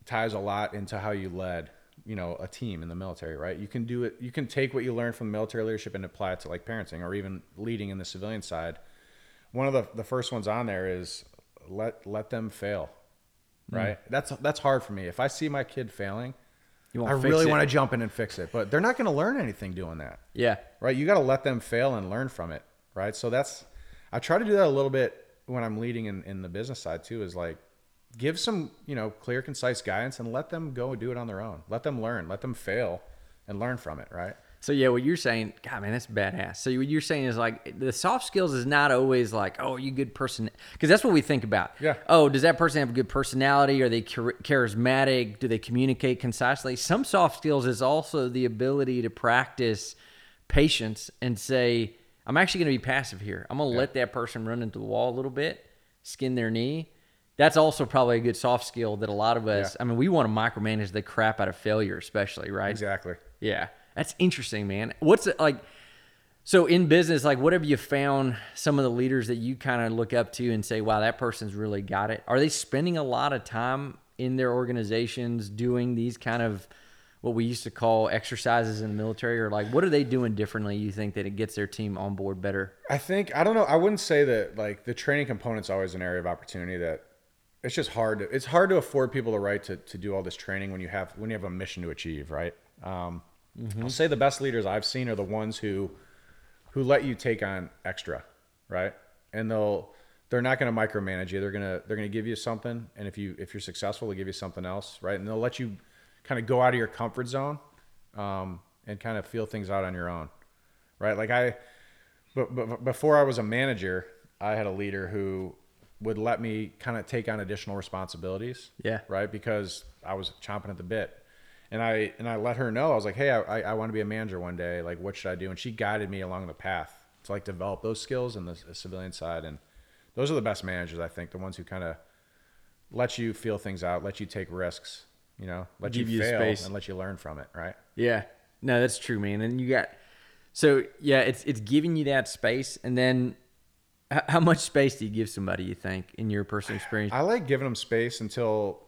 ties a lot into how you led. You know, a team in the military, right? You can do it. You can take what you learn from military leadership and apply it to like parenting or even leading in the civilian side. One of the first ones on there is let them fail, right? That's hard for me. If I see my kid failing, I really want to jump in and fix it, but they're not going to learn anything doing that. Yeah. Right. You got to let them fail and learn from it. Right. So I try to do that a little bit when I'm leading in the business side too, is like, give some, clear, concise guidance and let them go and do it on their own. Let them learn, let them fail and learn from it, right? So yeah, what you're saying, God, man, that's badass. So what you're saying is like the soft skills is not always like, oh, are you good person? Because that's what we think about. Yeah. Oh, does that person have a good personality? Are they charismatic? Do they communicate concisely? Some soft skills is also the ability to practice patience and say, I'm actually going to be passive here. I'm going to let that person run into the wall a little bit, skin their knee. That's also probably a good soft skill that a lot of us, I mean, we want to micromanage the crap out of failure, especially, right? Exactly. Yeah. That's interesting, man. What's it like? So in business, like what have you found some of the leaders that you kind of look up to and say, wow, that person's really got it. Are they spending a lot of time in their organizations doing these kind of what we used to call exercises in the military, or like, what are they doing differently? You think that it gets their team on board better? I don't know. I wouldn't say that like the training component's always an area of opportunity that, it's just hard. It's hard to afford people the right to do all this training when you have a mission to achieve, right? I'll say the best leaders I've seen are the ones who let you take on extra, right? And they're not going to micromanage you. They're gonna give you something, and if you're successful, they'll give you something else, right? And they'll let you kind of go out of your comfort zone, and kind of feel things out on your own, right? Like but before I was a manager, I had a leader who would let me kind of take on additional responsibilities. Yeah. Right. Because I was chomping at the bit, and I let her know, I was like, hey, I want to be a manager one day. Like, what should I do? And she guided me along the path to like develop those skills in the civilian side. And those are the best managers. I think the ones who kind of let you feel things out, let you take risks, let you fail space and let you learn from it. Right. Yeah. No, that's true, man. And you got, it's giving you that space. And then, How much space do you give somebody, you think, in your personal experience? I like giving them space until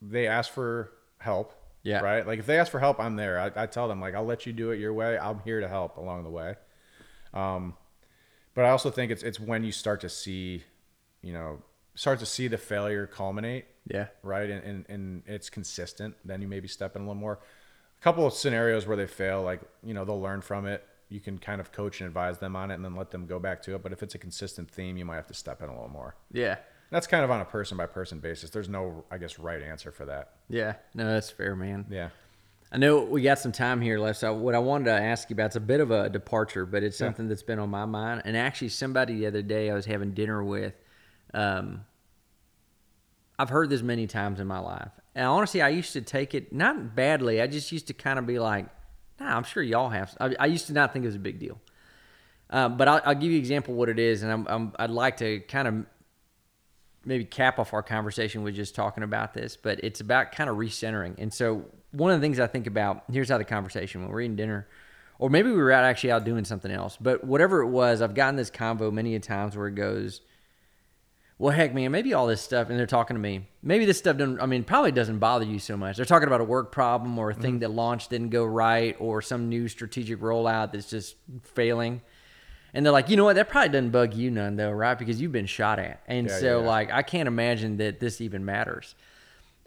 they ask for help. Yeah. Right? Like, if they ask for help, I'm there. I tell them, like, I'll let you do it your way. I'm here to help along the way. But I also think it's when you start to see, you know, the failure culminate. Yeah. Right? And it's consistent. Then you maybe step in a little more. A couple of scenarios where they fail, like, you know, they'll learn from it. You can kind of coach and advise them on it and then let them go back to it. But if it's a consistent theme, you might have to step in a little more. Yeah. That's kind of on a person-by-person basis. There's no, I guess, right answer for that. Yeah. No, that's fair, man. Yeah. I know we got some time here left, so what I wanted to ask you about, it's a bit of a departure, but it's something that's been on my mind. And actually, somebody the other day I was having dinner with, I've heard this many times in my life. And honestly, I used to take it, not badly, I just used to kind of be like, nah, I'm sure y'all have. I used to not think it was a big deal. But I'll give you an example of what it is, and I'd like to kind of maybe cap off our conversation with just talking about this, but it's about kind of recentering. And so one of the things I think about, here's how the conversation, when we're eating dinner, or maybe we were out doing something else, but whatever it was, I've gotten this convo many a times where it goes, well, heck, man, maybe all this stuff, and they're talking to me, maybe this stuff probably doesn't bother you so much. They're talking about a work problem or a thing that launched didn't go right or some new strategic rollout that's just failing. And they're like, you know what, that probably doesn't bug you none though, right? Because you've been shot at. And like, I can't imagine that this even matters.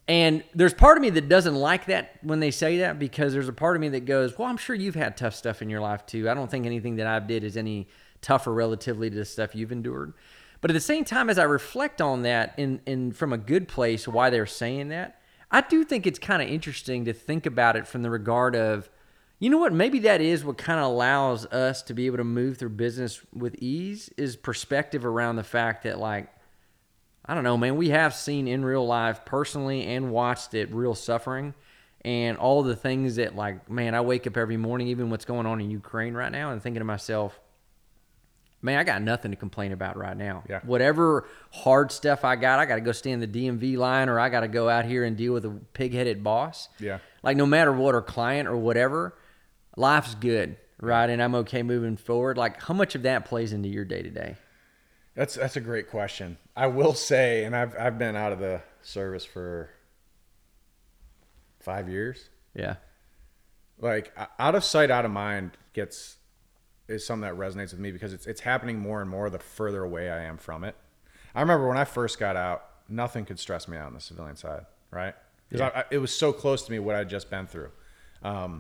And there's part of me that doesn't like that when they say that, because there's a part of me that goes, well, I'm sure you've had tough stuff in your life too. I don't think anything that I've did is any tougher relatively to the stuff you've endured. But at the same time, as I reflect on that and from a good place, why they're saying that, I do think it's kind of interesting to think about it from the regard of, you know what, maybe that is what kind of allows us to be able to move through business with ease, is perspective around the fact that, like, I don't know, man, we have seen in real life personally and watched it, real suffering and all the things that, like, man, I wake up every morning, even what's going on in Ukraine right now, and thinking to myself, man, I got nothing to complain about right now. Yeah. Whatever hard stuff I got to go stand the DMV line, or I got to go out here and deal with a pig-headed boss. Yeah. Like, no matter what, or client or whatever, life's good, right? And I'm okay moving forward. Like, how much of that plays into your day-to-day? That's a great question. I will say, and I've been out of the service for 5 years. Yeah. Like, out of sight, out of mind is something that resonates with me, because it's happening more and more the further away I am from it. I remember when I first got out, nothing could stress me out on the civilian side, right? Because it was so close to me what I'd just been through. I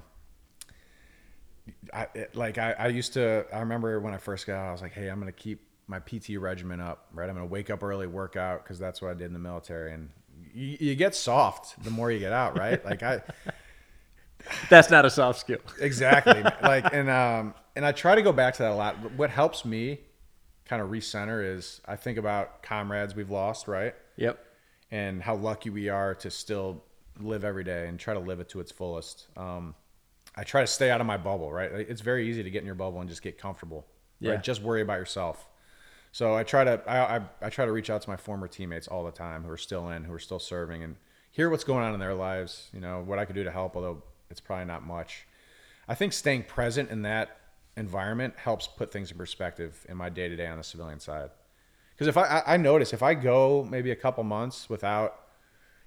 remember when I first got out, I was like, hey, I'm going to keep my PT regimen up, right? I'm going to wake up early, work out, because that's what I did in the military. And you get soft the more you get out, right? Like, that's not a soft skill. Exactly. Like, and I try to go back to that a lot. What helps me kind of recenter is I think about comrades we've lost, right? Yep. And how lucky we are to still live every day and try to live it to its fullest. I try to stay out of my bubble, right? It's very easy to get in your bubble and just get comfortable. Right? Yeah. Just worry about yourself. So I try to reach out to my former teammates all the time who are still serving, and hear what's going on in their lives, you know, what I could do to help, although it's probably not much. I think staying present in that environment helps put things in perspective in my day-to-day on the civilian side. Because I notice if I go maybe a couple months without,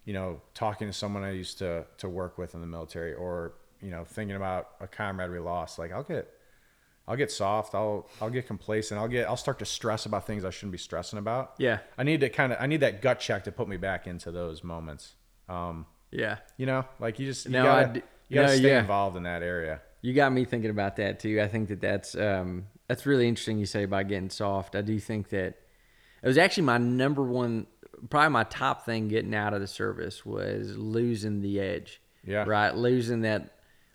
you know, talking to someone I used to work with in the military, or, you know, thinking about a comrade we lost, like I'll get soft, I'll get complacent, I'll start to stress about things I shouldn't be stressing about. Yeah. I need that gut check to put me back into those moments. Yeah. You know, like you gotta stay involved in that area. You got me thinking about that too. I think that's really interesting you say about getting soft. I do think that it was actually my number one, probably my top thing getting out of the service was losing the edge. Yeah. Right. Losing that,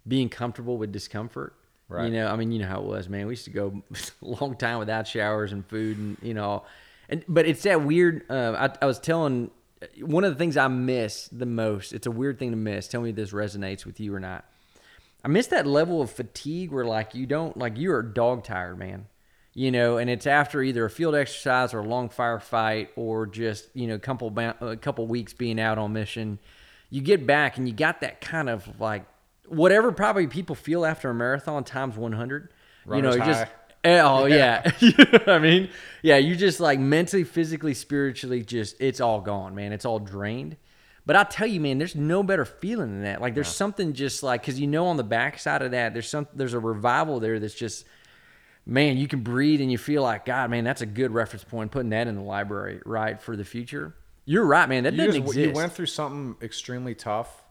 being comfortable with discomfort. Right. You know, I mean, you know how it was, man. We used to go a long time without showers and food, and, you know, but it's that weird, I was telling, one of the things I miss the most, it's a weird thing to miss. Tell me if this resonates with you or not. I miss that level of fatigue where, like, you're dog tired, man, you know, and it's after either a field exercise or a long firefight, or just, you know, a couple weeks being out on mission. You get back and you got that kind of, like, whatever probably people feel after a marathon times 100, runners, you know, high. just Oh, yeah. You know what I mean? Yeah, you just like mentally, physically, spiritually, just it's all gone, man. It's all drained. But I'll tell you, man, there's no better feeling than that. Like there's something just like, because you know on the backside of that, there's a revival there that's just, man, you can breathe and you feel like, God, man, that's a good reference point, putting that in the library, right, for the future. You're right, man. That doesn't exist. You went through something extremely tough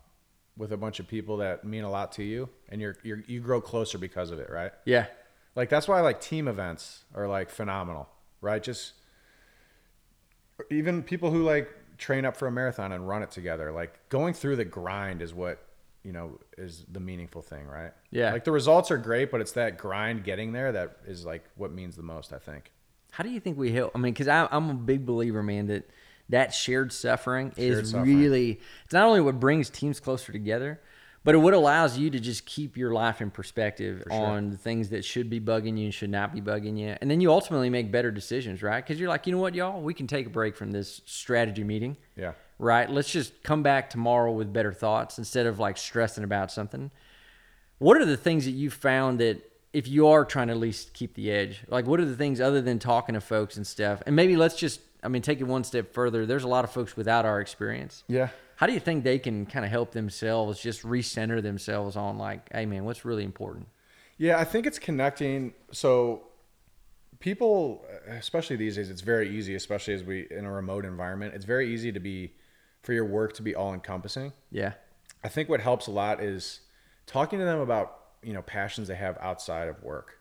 with a bunch of people that mean a lot to you, and you grow closer because of it, right? Yeah. Like that's why like team events are like phenomenal, right? Just even people who like train up for a marathon and run it together, like going through the grind is what, you know, is the meaningful thing, right? Yeah. Like the results are great, but it's that grind getting there that is like what means the most, I think. How do you think we help? I mean, because I'm a big believer, man, that shared suffering is really, it's not only what brings teams closer together, but what allows you to just keep your life in perspective on the things that should be bugging you and should not be bugging you. And then you ultimately make better decisions, right? Because you're like, you know what, y'all? We can take a break from this strategy meeting. Yeah. Right? Let's just come back tomorrow with better thoughts instead of like stressing about something. What are the things that you found that if you are trying to at least keep the edge, like what are the things other than talking to folks and stuff? And maybe let's just, I mean, take it one step further. There's a lot of folks without our experience. Yeah. How do you think they can kind of help themselves, just recenter themselves on like, hey man, what's really important? Yeah, I think it's connecting. So people, especially these days, it's very easy, especially as we in a remote environment, it's very easy to be, for your work to be all encompassing. Yeah. I think what helps a lot is talking to them about, you know, passions they have outside of work,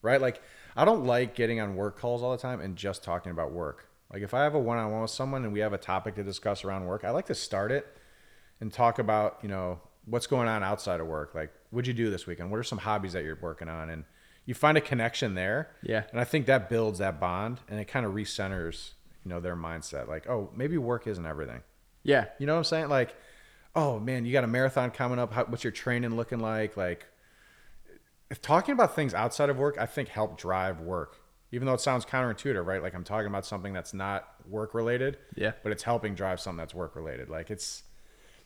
right? Like I don't like getting on work calls all the time and just talking about work. Like if I have a one-on-one with someone and we have a topic to discuss around work, I like to start it and talk about, you know, what's going on outside of work. Like, what'd you do this weekend? What are some hobbies that you're working on? And you find a connection there. Yeah. And I think that builds that bond and it kind of recenters, you know, their mindset. Like, oh, maybe work isn't everything. Yeah. You know what I'm saying? Like, oh man, you got a marathon coming up. What's your training looking like? Like if talking about things outside of work, I think help drive work. Even though it sounds counterintuitive, right? Like I'm talking about something that's not work related, yeah, but it's helping drive something that's work related. Like it's,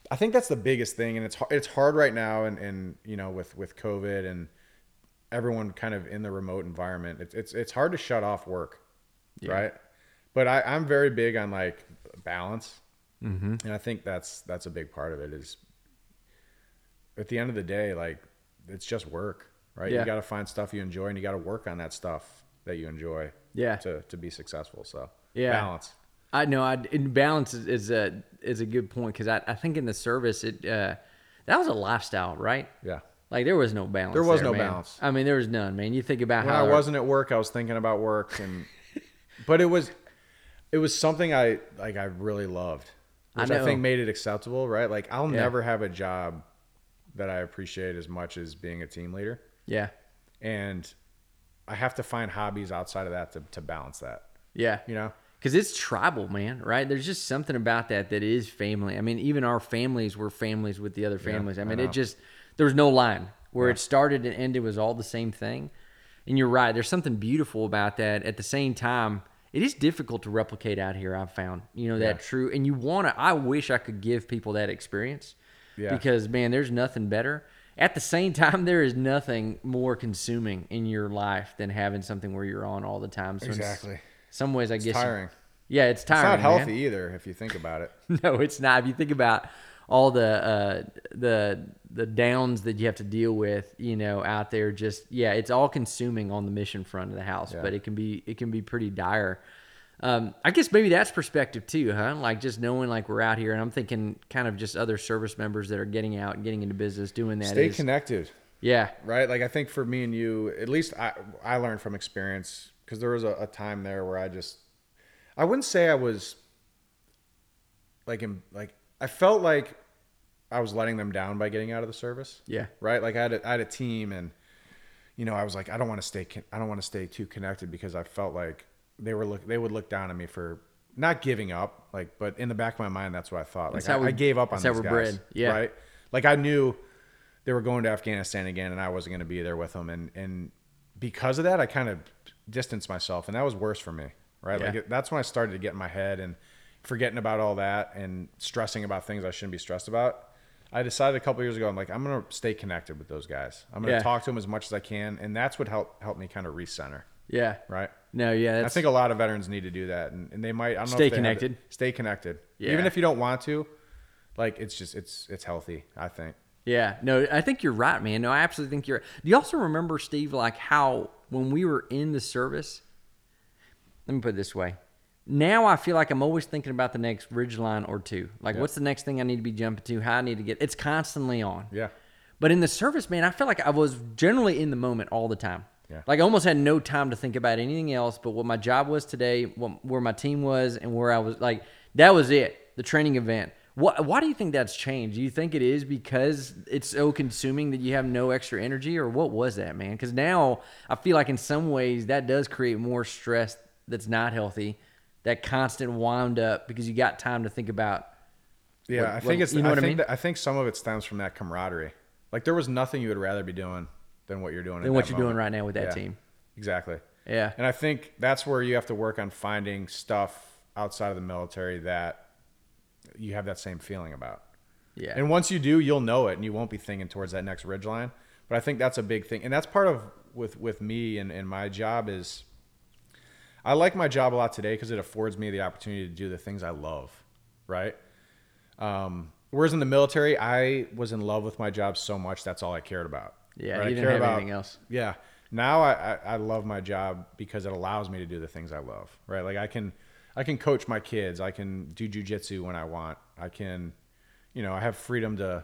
I think that's the biggest thing, and it's hard right now, and you know with COVID and everyone kind of in the remote environment, it's hard to shut off work, yeah, right? But I'm very big on like balance, mm-hmm, and I think that's a big part of it. Is at the end of the day, like it's just work, right? Yeah. You got to find stuff you enjoy, and you got to work on that stuff that you enjoy, yeah, to be successful. So yeah, balance. I know. Balance is a good point, because I think in the service that was a lifestyle, right? Yeah. Like there was no balance. There was no balance. I mean, there was none, man. You think about when I wasn't at work, I was thinking about work, and but it was something I really loved, which I think made it acceptable, right? Like I'll never have a job that I appreciate as much as being a team leader. Yeah. And I have to find hobbies outside of that to balance that. Yeah. You know? Because it's tribal, man, right? There's just something about that is family. I mean, even our families were families with the other families. Yeah, I mean, it just, there was no line where it started and ended, was all the same thing. And you're right. There's something beautiful about that. At the same time, it is difficult to replicate out here, I've found. You know, that true. And you want to, I wish I could give people that experience. Yeah. Because, man, there's nothing better. At the same time, there is nothing more consuming in your life than having something where you're on all the time. So exactly. In some ways, I guess. It's tiring. Yeah, it's tiring. It's not healthy either, if you think about it. No, it's not. If you think about all the downs that you have to deal with, you know, out there, just it's all consuming on the mission front of the house, but it can be pretty dire. I guess maybe that's perspective too, huh? Like just knowing like we're out here, and I'm thinking kind of just other service members that are getting out and getting into business, doing that. Stay connected. Yeah. Right. Like I think for me and you, at least I learned from experience, because there was a time there where I wouldn't say I was like I felt like I was letting them down by getting out of the service. Yeah. Right. Like I had a team, and you know, I was like, I don't want to stay too connected, because I felt like they would look down on me for not giving up, like, but in the back of my mind, that's what I thought. Like I gave up on these guys, bred. Yeah. Right? Like I knew they were going to Afghanistan again, and I wasn't going to be there with them. And because of that, I kind of distanced myself, and that was worse for me, right? Yeah. Like that's when I started to get in my head and forgetting about all that and stressing about things I shouldn't be stressed about. I decided a couple years ago, I'm like, I'm going to stay connected with those guys. I'm going to talk to them as much as I can. And that's what helped me kind of recenter. Yeah. Right. No, yeah. I think a lot of veterans need to do that. And they might, I don't know. Stay connected. Stay connected. Yeah. Even if you don't want to, like, it's just, it's healthy, I think. Yeah. No, I think you're right, man. No, I absolutely think you're right. Do you also remember, Steve, like how when we were in the service, let me put it this way. Now I feel like I'm always thinking about the next ridgeline or two. Like, what's the next thing I need to be jumping to? How I need to get... It's constantly on. Yeah. But in the service, man, I feel like I was generally in the moment all the time. Yeah. Like, I almost had no time to think about anything else but what my job was today, where my team was, and where I was. Like, that was it, the training event. Why do you think that's changed? Do you think it is because it's so consuming that you have no extra energy? Or what was that, man? Because now I feel like in some ways that does create more stress that's not healthy, that constant wound up because you got time to think about. Yeah, I think it's, you know what I mean? I think some of it stems from that camaraderie. Like, there was nothing you would rather be doing than what you're doing. Than what you're doing right now with that team. Exactly. Yeah. And I think that's where you have to work on finding stuff outside of the military that you have that same feeling about. Yeah. And once you do, you'll know it and you won't be thinking towards that next ridgeline. But I think that's a big thing. And that's part of with me and my job is I like my job a lot today because it affords me the opportunity to do the things I love, right? Whereas in the military, I was in love with my job so much, that's all I cared about. Yeah, right? You didn't have anything else. Yeah. Now I love my job because it allows me to do the things I love, right? Like, I can coach my kids. I can do jujitsu when I want. I can, you know, I have freedom to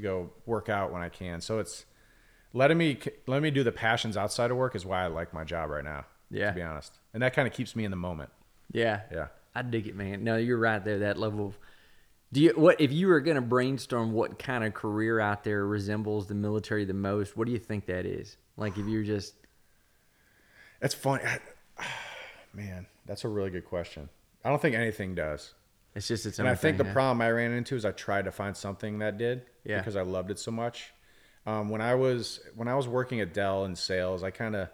go work out when I can. So it's letting me do the passions outside of work is why I like my job right now. Yeah. To be honest. And that kind of keeps me in the moment. Yeah. Yeah. I dig it, man. No, you're right there. That level of, if you were going to brainstorm what kind of career out there resembles the military the most, what do you think that is? Like, if you're just. That's funny. Man, that's a really good question. I don't think anything does. It's just its own thing. And I think the problem I ran into is I tried to find something that did because I loved it so much. When I was working at Dell in sales, I kind of.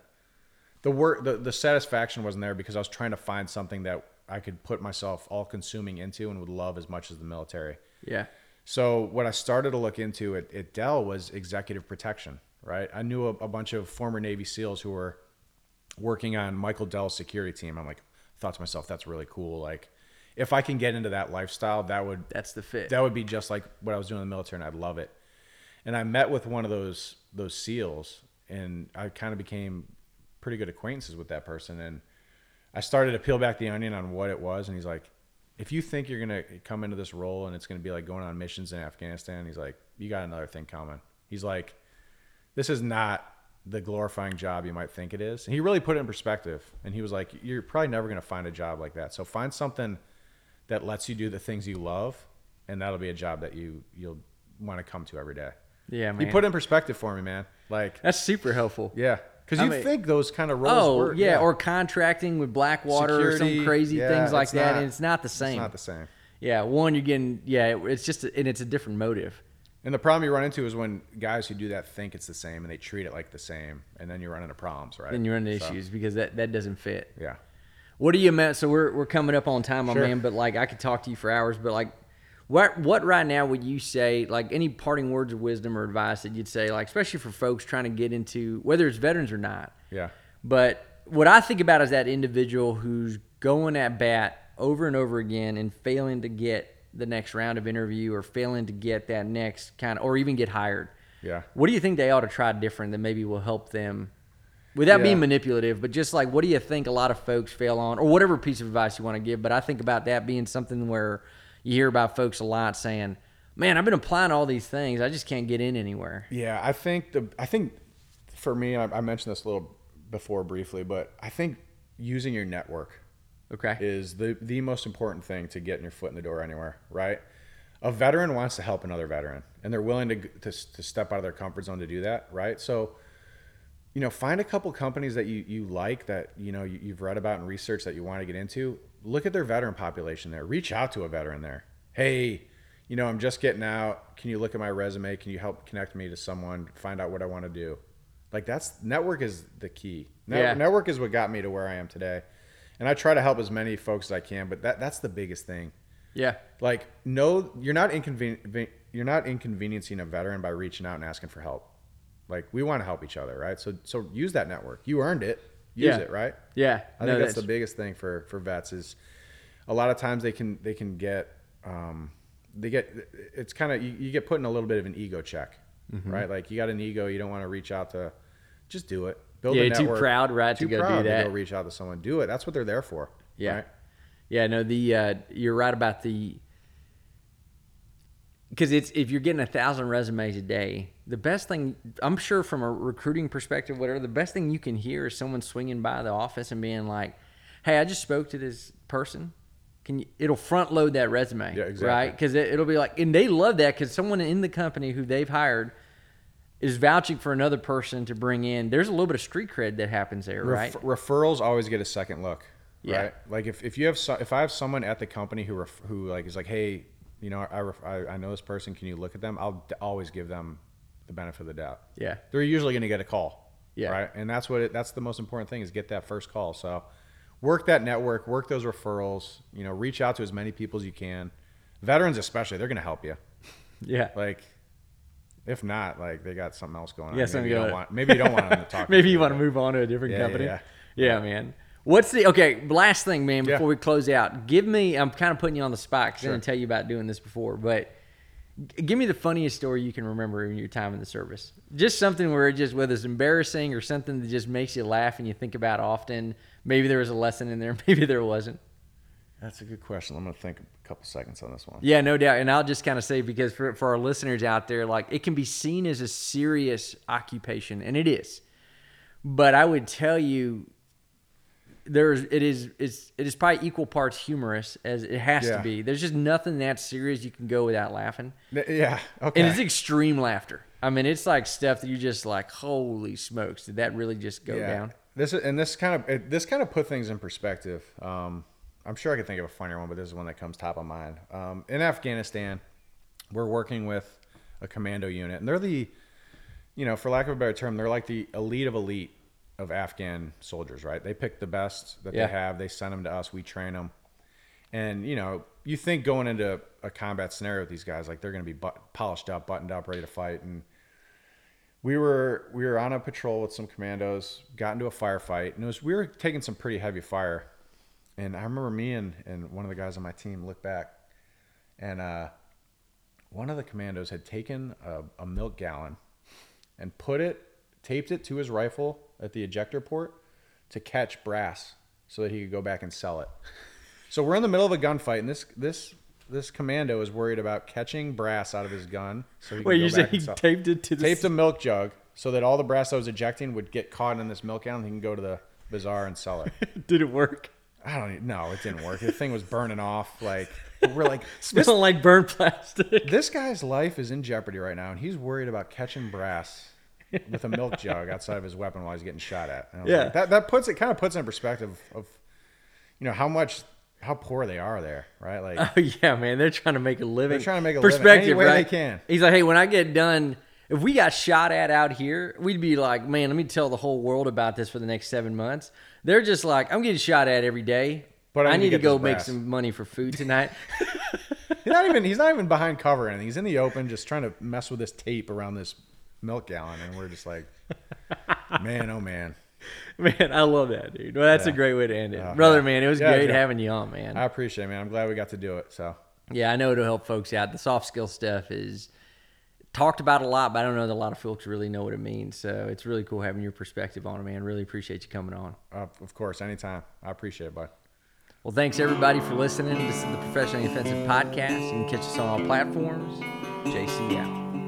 The satisfaction wasn't there because I was trying to find something that I could put myself all-consuming into and would love as much as the military. Yeah. So what I started to look into at Dell was executive protection, right? I knew a bunch of former Navy SEALs who were working on Michael Dell's security team. I'm like, thought to myself, that's really cool. Like, if I can get into that lifestyle, that's the fit. That would be just like what I was doing in the military, and I'd love it. And I met with one of those SEALs, and I kind of became pretty good acquaintances with that person, and I started to peel back the onion on what it was. And he's like, if you think you're gonna come into this role and it's gonna be like going on missions in Afghanistan, he's like, you got another thing coming. He's like, this is not the glorifying job you might think it is. And he really put it in perspective, and he was like, you're probably never gonna find a job like that, so find something that lets you do the things you love, and that'll be a job that you'll want to come to every day. Yeah, man. He put it in perspective for me, man. Like, that's super helpful. Yeah. Because you think those kind of roles work. Yeah, or contracting with Blackwater security, or some crazy things like that, and it's not the same. It's not the same. Yeah, one, you're getting, it's just, and it's a different motive. And the problem you run into is when guys who do that think it's the same, and they treat it like the same, and then you run into problems, right? Then you run into issues because that doesn't fit. Yeah. What do you mean? So we're coming up on time, my man, but like, I could talk to you for hours, but like, what right now would you say, like, any parting words of wisdom or advice that you'd say, like, especially for folks trying to get into, whether it's veterans or not? Yeah. But what I think about is that individual who's going at bat over and over again and failing to get the next round of interview or failing to get that next kind of, or even get hired. Yeah. What do you think they ought to try different that maybe will help them without being manipulative, but just like, what do you think a lot of folks fail on, or whatever piece of advice you want to give? But I think about that being something where you hear about folks a lot saying, man, I've been applying to all these things, I just can't get in anywhere. Yeah, I think for me, I mentioned this a little before briefly, but I think using your network is the most important thing to getting your foot in the door anywhere, right? A veteran wants to help another veteran, and they're willing to step out of their comfort zone to do that, right? So, you know, find a couple companies that you like, that, you know, you've read about and researched that you want to get into. Look at their veteran population there. Reach out to a veteran there. Hey, you know, I'm just getting out. Can you look at my resume? Can you help connect me to someone? Find out what I want to do. Like, network is the key. Network is what got me to where I am today. And I try to help as many folks as I can, but that's the biggest thing. Yeah. Like, no, you're not inconven- you're not inconveniencing a veteran by reaching out and asking for help. Like, we want to help each other, right? So use that network. You earned it. Use it, right? Yeah. I think that's the biggest thing for vets is a lot of times they can get it's kind of, you get put in a little bit of an ego check, right? Like, you got an ego, you don't want to reach out to, just do it. Build a network. You're too proud, right? Too to go proud do that. To go reach out to someone, do it. That's what they're there for. Yeah. Right? Yeah. No, you're right about because if you're getting 1,000 resumes a day, the best thing, I'm sure from a recruiting perspective, whatever, the best thing you can hear is someone swinging by the office and being like, hey, I just spoke to this person. It'll front load that resume, yeah, exactly. Right? Because it'll be like, and they love that because someone in the company who they've hired is vouching for another person to bring in. There's a little bit of street cred that happens there, right? Referrals always get a second look, yeah. Right? Like if I have someone at the company who like is like, hey, you know, I know this person. Can you look at them? I'll always give them the benefit of the doubt. Yeah, they're usually going to get a call. Yeah, right. And that's the most important thing is get that first call. So. Work that network, work those referrals, you know, reach out to as many people as you can. Veterans especially, they're going to help you. Yeah. Like, if not, like, they got something else going on. Yeah, maybe you don't want them to talk maybe to you want to move on to a different company. Yeah, man. What's last thing, man, before we close out. I'm kind of putting you on the spot because I didn't tell you about doing this before, but give me the funniest story you can remember in your time in the service. Just something where it just, whether it's embarrassing or something that just makes you laugh and you think about often. Maybe there was a lesson in there. Maybe there wasn't. That's a good question. I'm going to think a couple seconds on this one. Yeah, no doubt. And I'll just kind of say, because for our listeners out there, like, it can be seen as a serious occupation, and it is. But I would tell you, it is probably equal parts humorous as it has to be. There's just nothing that serious you can go without laughing. Yeah. Okay. And it's extreme laughter. I mean, it's like stuff that you just like, holy smokes, did that really just go down? This kind of put things in perspective. I'm sure I can think of a funnier one, but this is one that comes top of mind. In Afghanistan, we're working with a commando unit, and they're the, you know, for lack of a better term, they're like the elite of Afghan soldiers, right? They pick the best that they have. They send them to us. We train them. And, you know, you think going into a combat scenario with these guys, like, they're going to be polished up, buttoned up, ready to fight. And we were on a patrol with some commandos, got into a firefight, and we were taking some pretty heavy fire. And I remember me and one of the guys on my team looked back, and one of the commandos had taken a milk gallon and taped it to his rifle at the ejector port to catch brass so that he could go back and sell it. So we're in the middle of a gunfight, and this commando is worried about catching brass out of his gun. So he taped it to the... Taped a milk jug so that all the brass I was ejecting would get caught in this milk gallon. He can go to the bazaar and sell it. Did it work? No, it didn't work. The thing was burning off. Like, we're like... Smelling like burnt plastic. This guy's life is in jeopardy right now, and he's worried about catching brass with a milk jug outside of his weapon while he's getting shot at. And like, that puts it, kind of puts it in perspective of, you know, how poor they are there, right? Like, oh yeah, man, they're trying to make a living. They're trying to make a perspective, living any way they can. He's like, hey, when I get done, if we got shot at out here, we'd be like, man, let me tell the whole world about this for the next 7 months. They're just like, I'm getting shot at every day, but I need to go make some money for food tonight. He's not even behind cover or anything. He's in the open, just trying to mess with this tape around this milk gallon, and we're just like, man, oh man. Man, I love that, dude. Well, that's a great way to end it. Brother, man, it was great having you on, man. I appreciate it, man. I'm glad we got to do it. So yeah, I know it'll help folks out. The soft skill stuff is talked about a lot, but I don't know that a lot of folks really know what it means. So it's really cool having your perspective on it, man. Really appreciate you coming on. Of course, anytime. I appreciate it, bud. Well, thanks everybody for listening. This is the Professionally Offensive Podcast. You can catch us on all platforms. JC out.